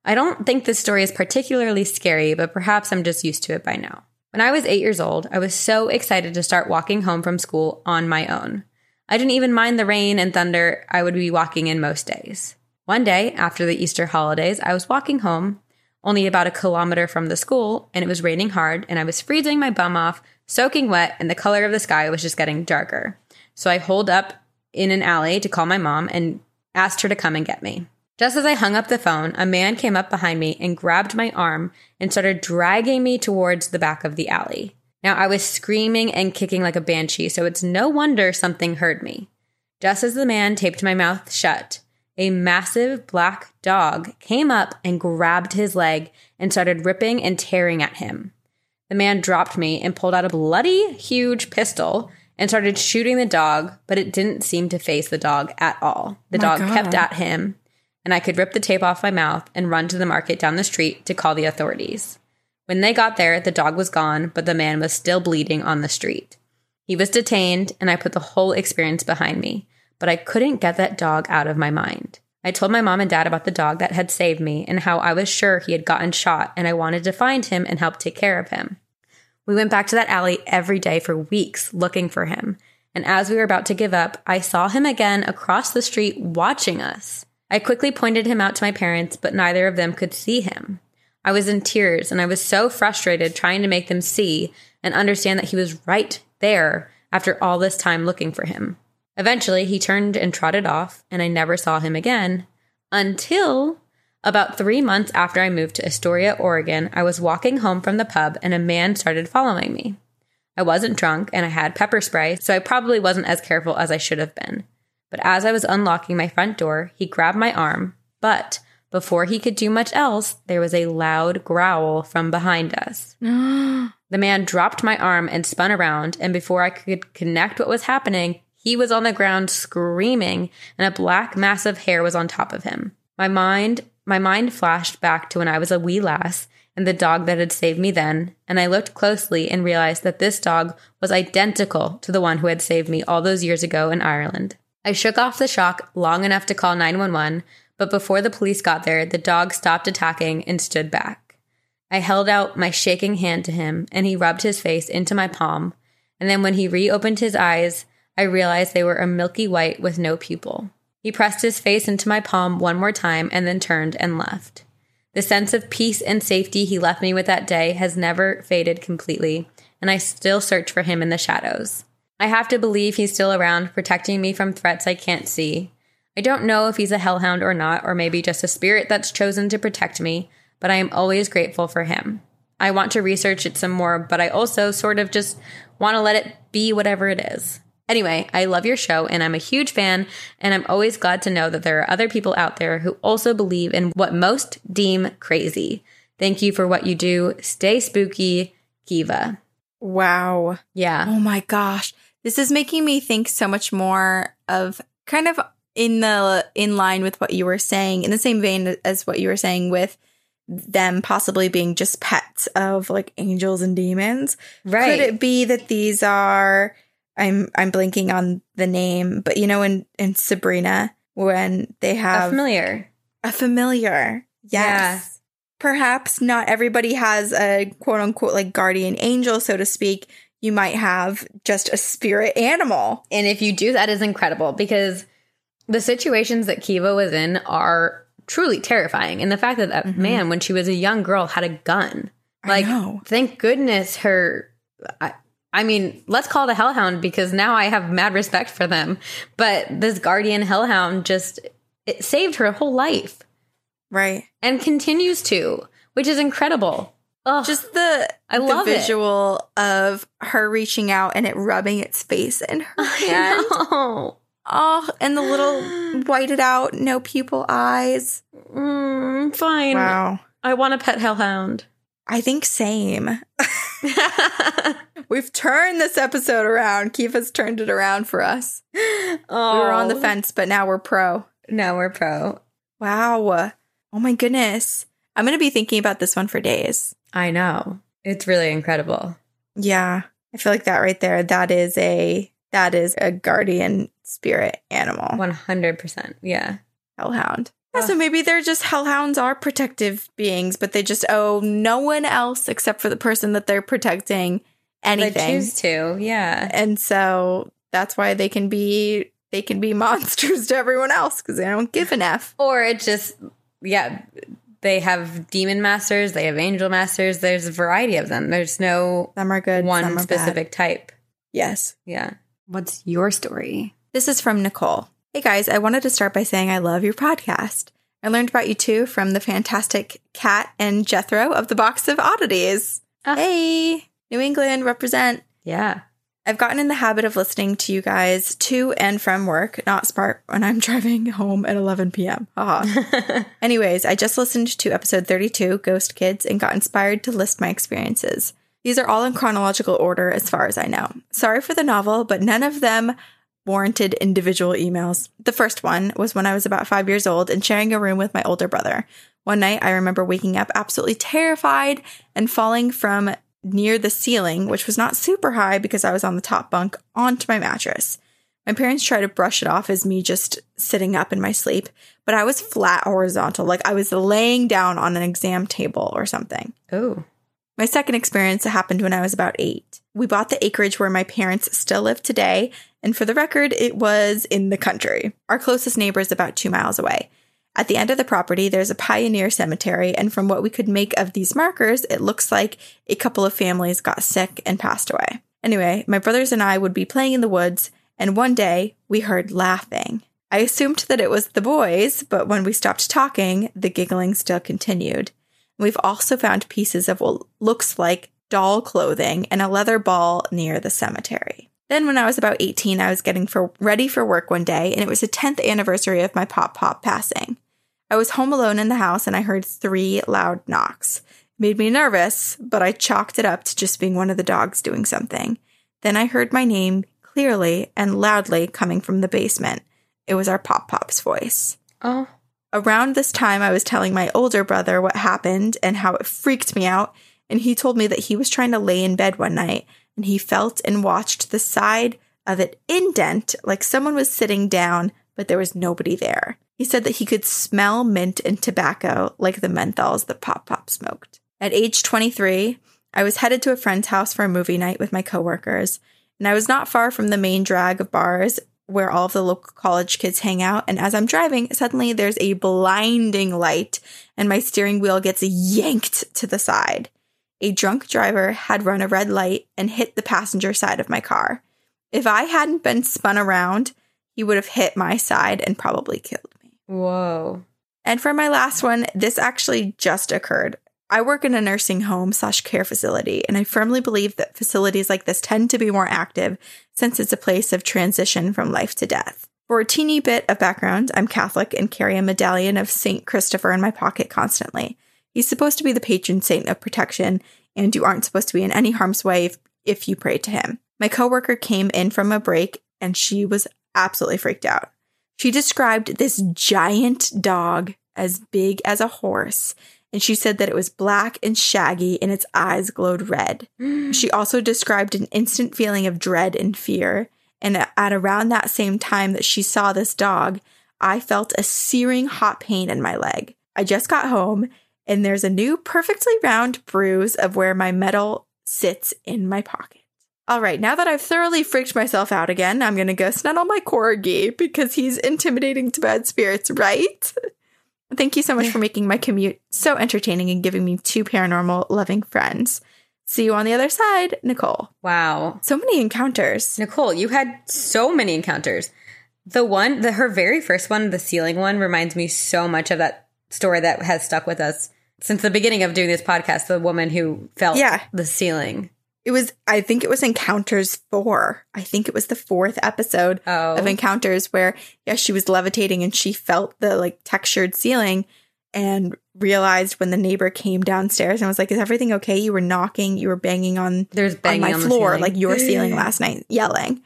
I don't think this story is particularly scary, but perhaps I'm just used to it by now. When I was 8 years old, I was so excited to start walking home from school on my own. I didn't even mind the rain and thunder I would be walking in most days. One day, after the Easter holidays, I was walking home, only about a kilometer from the school, and it was raining hard, and I was freezing my bum off, soaking wet, and the color of the sky was just getting darker. So I holed up in an alley to call my mom and asked her to come and get me. Just as I hung up the phone, a man came up behind me and grabbed my arm and started dragging me towards the back of the alley. Now, I was screaming and kicking like a banshee, so it's no wonder something heard me. Just as the man taped my mouth shut, a massive black dog came up and grabbed his leg and started ripping and tearing at him. The man dropped me and pulled out a bloody huge pistol and started shooting the dog, but it didn't seem to faze the dog at all. The dog kept at him. and I could rip the tape off my mouth and run to the market down the street to call the authorities. When they got there, the dog was gone, but the man was still bleeding on the street. He was detained, and I put the whole experience behind me, but I couldn't get that dog out of my mind. I told my mom and dad about the dog that had saved me and how I was sure he had gotten shot and I wanted to find him and help take care of him. We went back to that alley every day for weeks looking for him. And as we were about to give up, I saw him again across the street watching us. I quickly pointed him out to my parents, but neither of them could see him. I was in tears and I was so frustrated trying to make them see and understand that he was right there after all this time looking for him. Eventually, he turned and trotted off, and I never saw him again until about 3 months after I moved to Astoria, Oregon. I was walking home from the pub, and a man started following me. I wasn't drunk, and I had pepper spray, so I probably wasn't as careful as I should have been. But as I was unlocking my front door, he grabbed my arm, but before he could do much else, there was a loud growl from behind us. The man dropped my arm and spun around, and before I could connect what was happening, he was on the ground screaming, and a black mass of hair was on top of him. My mind flashed back to when I was a wee lass and the dog that had saved me then, and I looked closely and realized that this dog was identical to the one who had saved me all those years ago in Ireland. I shook off the shock long enough to call 911, but before the police got there, the dog stopped attacking and stood back. I held out my shaking hand to him, and he rubbed his face into my palm, and then when he reopened his eyes, I realized they were a milky white with no pupil. He pressed his face into my palm one more time and then turned and left. The sense of peace and safety he left me with that day has never faded completely, and I still search for him in the shadows. I have to believe he's still around, protecting me from threats I can't see. I don't know if he's a hellhound or not, or maybe just a spirit that's chosen to protect me, but I am always grateful for him. I want to research it some more, but I also sort of just want to let it be whatever it is. Anyway, I love your show, and I'm a huge fan, and I'm always glad to know that there are other people out there who also believe in what most deem crazy. Thank you for what you do. Stay spooky, Kiva. Wow. Yeah. Oh my gosh. This is making me think so much more of kind of in line with what you were saying, in the same vein as what you were saying with them possibly being just pets of like angels and demons. Right. Could it be that these are... I'm blanking on the name, but you know in Sabrina when they have a familiar. Yes. Yeah. Perhaps not everybody has a quote unquote like guardian angel, so to speak. You might have just a spirit animal. And if you do, that is incredible, because the situations that Kiva was in are truly terrifying. And the fact that mm-hmm. man, when she was a young girl, had a gun. Like, I know. Thank goodness her... I mean, let's call it a hellhound, because now I have mad respect for them. But this guardian hellhound just, it saved her whole life. Right. And continues to, which is incredible. Ugh, just the visual of her reaching out and it rubbing its face in her hand. Oh, and the little whited out, no pupil eyes. Fine. Wow. I want a pet hellhound. I think same. We've turned this episode around. Kiva's turned it around for us. Oh. We were on the fence, but now we're pro. Wow. Oh, my goodness. I'm going to be thinking about this one for days. I know. It's really incredible. Yeah. I feel like that right there, that is a guardian spirit animal. 100%. Yeah. Hellhound. Yeah, so maybe they're just hellhounds are protective beings, but they just owe no one else except for the person that they're protecting anything. They choose to, yeah. And so that's why they can be monsters to everyone else, because they don't give an F. Or it just, yeah, they have demon masters, they have angel masters. There's a variety of them. There's no some are good, one some are specific bad. Type. Yes. Yeah. What's your story? This is from Nicole. Hey guys, I wanted to start by saying I love your podcast. I learned about you two from the fantastic Kat and Jethro of the Box of Oddities. Hey, New England, represent. Yeah. I've gotten in the habit of listening to you guys to and from work, not smart, when I'm driving home at 11 p.m. Haha. Anyways, I just listened to episode 32, Ghost Kids, and got inspired to list my experiences. These are all in chronological order as far as I know. Sorry for the novel, but none of them warranted individual emails. The first one was when I was about 5 years old and sharing a room with my older brother. One night, I remember waking up absolutely terrified and falling from near the ceiling, which was not super high because I was on the top bunk, onto my mattress. My parents tried to brush it off as me just sitting up in my sleep, but I was flat horizontal, like I was laying down on an exam table or something. Oh. My second experience happened when I was about 8. We bought the acreage where my parents still live today, and for the record, it was in the country. Our closest neighbor is about 2 miles away. At the end of the property, there's a pioneer cemetery, and from what we could make of these markers, it looks like a couple of families got sick and passed away. Anyway, my brothers and I would be playing in the woods, and one day, we heard laughing. I assumed that it was the boys, but when we stopped talking, the giggling still continued. We've also found pieces of what looks like doll clothing and a leather ball near the cemetery. Then when I was about 18, I was getting ready for work one day, and it was the 10th anniversary of my pop passing. I was home alone in the house, and I heard 3 loud knocks. It made me nervous, but I chalked it up to just being one of the dogs doing something. Then I heard my name clearly and loudly coming from the basement. It was our pop's voice. Oh. Around this time, I was telling my older brother what happened and how it freaked me out, and he told me that he was trying to lay in bed one night, and he felt and watched the side of an indent, like someone was sitting down, but there was nobody there. He said that he could smell mint and tobacco, like the menthols that Pop smoked. At age 23, I was headed to a friend's house for a movie night with my coworkers, and I was not far from the main drag of bars where all of the local college kids hang out, and as I'm driving, suddenly there's a blinding light, and my steering wheel gets yanked to the side. A drunk driver had run a red light and hit the passenger side of my car. If I hadn't been spun around, he would have hit my side and probably killed me. Whoa. And for my last one, this actually just occurred. I work in a nursing home / care facility, and I firmly believe that facilities like this tend to be more active since it's a place of transition from life to death. For a teeny bit of background, I'm Catholic and carry a medallion of St. Christopher in my pocket constantly. He's supposed to be the patron saint of protection, and you aren't supposed to be in any harm's way if you pray to him. My coworker came in from a break, and she was absolutely freaked out. She described this giant dog as big as a horse, and she said that it was black and shaggy and its eyes glowed red. She also described an instant feeling of dread and fear. And at around that same time that she saw this dog, I felt a searing hot pain in my leg. I just got home and there's a new perfectly round bruise of where my medal sits in my pocket. All right, now that I've thoroughly freaked myself out again, I'm going to go snuggle my corgi because he's intimidating to bad spirits, right? Thank you so much for making my commute so entertaining and giving me 2 paranormal-loving friends. See you on the other side, Nicole. Wow. So many encounters. Nicole, you had so many encounters. Her very first one, the ceiling one, reminds me so much of that story that has stuck with us since the beginning of doing this podcast, the woman who felt the ceiling. I think it was Encounters 4. I think it was the 4th episode of Encounters where, she was levitating and she felt the textured ceiling and realized when the neighbor came downstairs and was like, is everything okay? You were knocking, you were banging on my floor, your ceiling last night, yelling.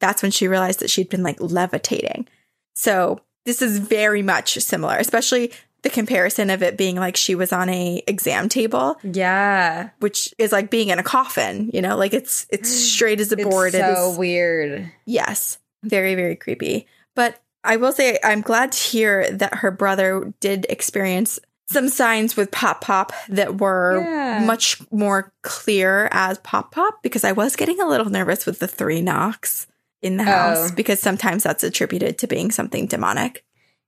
That's when she realized that she'd been levitating. So this is very much similar, especially the comparison of it being she was on a exam table. Yeah. Which is like being in a coffin, it's straight as a board. It's so weird. Yes. Very, very creepy. But I will say I'm glad to hear that her brother did experience some signs with Pop that were much more clear as Pop because I was getting a little nervous with the 3 knocks in the house because sometimes that's attributed to being something demonic.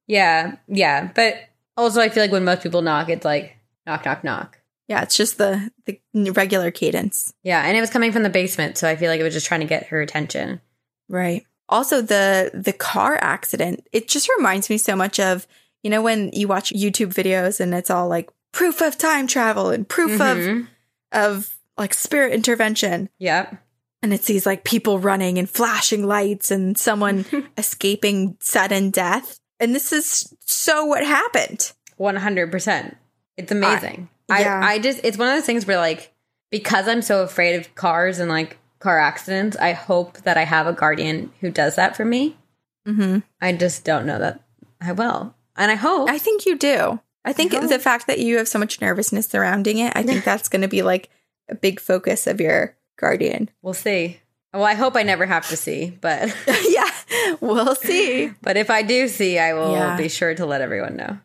Yeah. Yeah. But also, I feel when most people knock, it's knock, knock, knock. Yeah, it's just the regular cadence. Yeah, and it was coming from the basement, so I feel it was just trying to get her attention. Right. Also, the car accident, it just reminds me so much of, when you watch YouTube videos and it's all proof of time travel and proof of spirit intervention. Yep. And it's these people running and flashing lights and someone escaping sudden death. And this is so what happened. 100%. It's amazing. I just, it's one of those things where because I'm so afraid of cars and car accidents. I hope that I have a guardian who does that for me. Mm-hmm. I just don't know that I will. And I hope. I think you do. I think the fact that you have so much nervousness surrounding it, I think that's going to be like a big focus of your guardian. We'll see. Well, I hope I never have to see, but. Yeah, we'll see. But if I do see, I will be sure to let everyone know.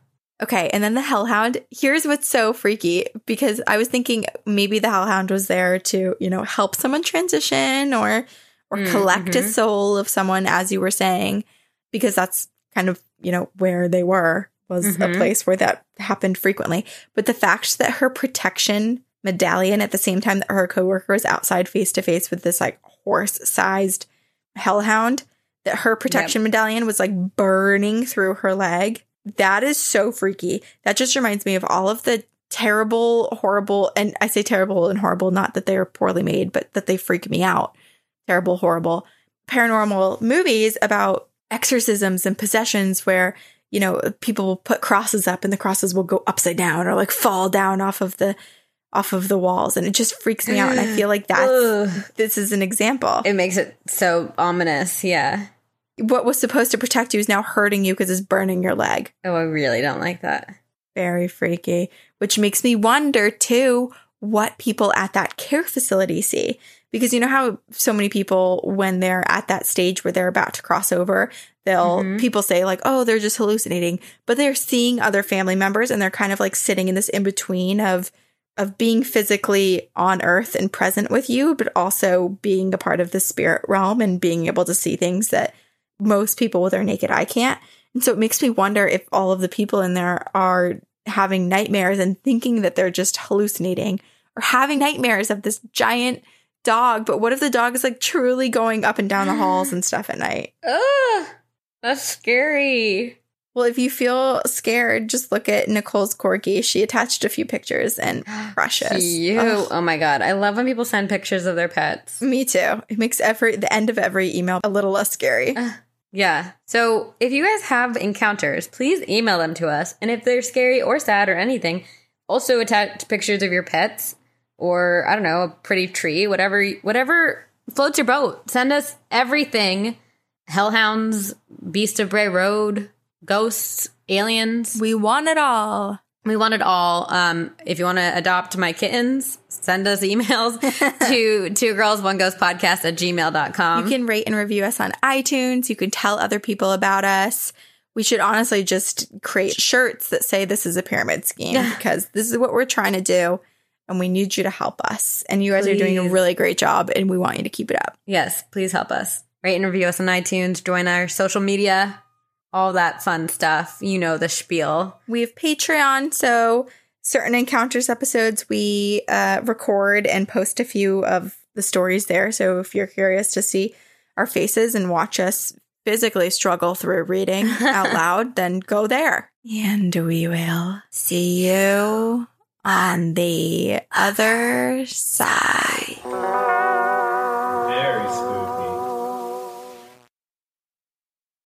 Okay, and then the hellhound. Here's what's so freaky, because I was thinking maybe the hellhound was there to, you know, help someone transition or collect a soul of someone, as you were saying, because that's kind of, you know, where they were was a place where that happened frequently. But the fact that her protection medallion at the same time that her coworker was outside face to face with this like horse-sized hellhound, that her protection medallion was like burning through her leg. That is so freaky. That just reminds me of all of the terrible, horrible, and I say terrible and horrible, not that they are poorly made, but that they freak me out. Terrible, horrible paranormal movies about exorcisms and possessions where, you know, people will put crosses up and the crosses will go upside down or like fall down off of the walls. And it just freaks me out. And I feel like this is an example. It makes it so ominous. Yeah. What was supposed to protect you is now hurting you because it's burning your leg. Oh, I really don't like that. Very freaky. Which makes me wonder, too, what people at that care facility see. Because you know how so many people, when they're at that stage where they're about to cross over, they'll people say like, oh, they're just hallucinating. But they're seeing other family members and they're kind of like sitting in this in-between of being physically on earth and present with you, but also being a part of the spirit realm and being able to see things that most people with their naked eye can't. And so it makes me wonder if all of the people in there are having nightmares and thinking that they're just hallucinating or having nightmares of this giant dog. But what if the dog is like truly going up and down the halls and stuff at night? Ugh, that's scary. Well, if you feel scared, just look at Nicole's corgi. She attached a few pictures and precious. Oh my God. I love when people send pictures of their pets. Me too. It makes the end of every email a little less scary. Yeah. So if you guys have encounters, please email them to us. And if they're scary or sad or anything, also attach pictures of your pets or, I don't know, a pretty tree, whatever floats your boat. Send us everything. Hellhounds, Beast of Bray Road, ghosts, aliens. We want it all. We want it all. If you want to adopt my kittens, send us emails to twogirlsoneghost@gmail.com. You can rate and review us on iTunes. You can tell other people about us. We should honestly just create shirts that say this is a pyramid scheme because this is what we're trying to do and we need you to help us. And you guys are doing a really great job and we want you to keep it up. Yes, please help us. Rate and review us on iTunes. Join our social media. All that fun stuff. You know the spiel. We have Patreon, so certain encounters episodes we record and post a few of the stories there. So if you're curious to see our faces and watch us physically struggle through reading out loud, then go there. And we will see you on the other side.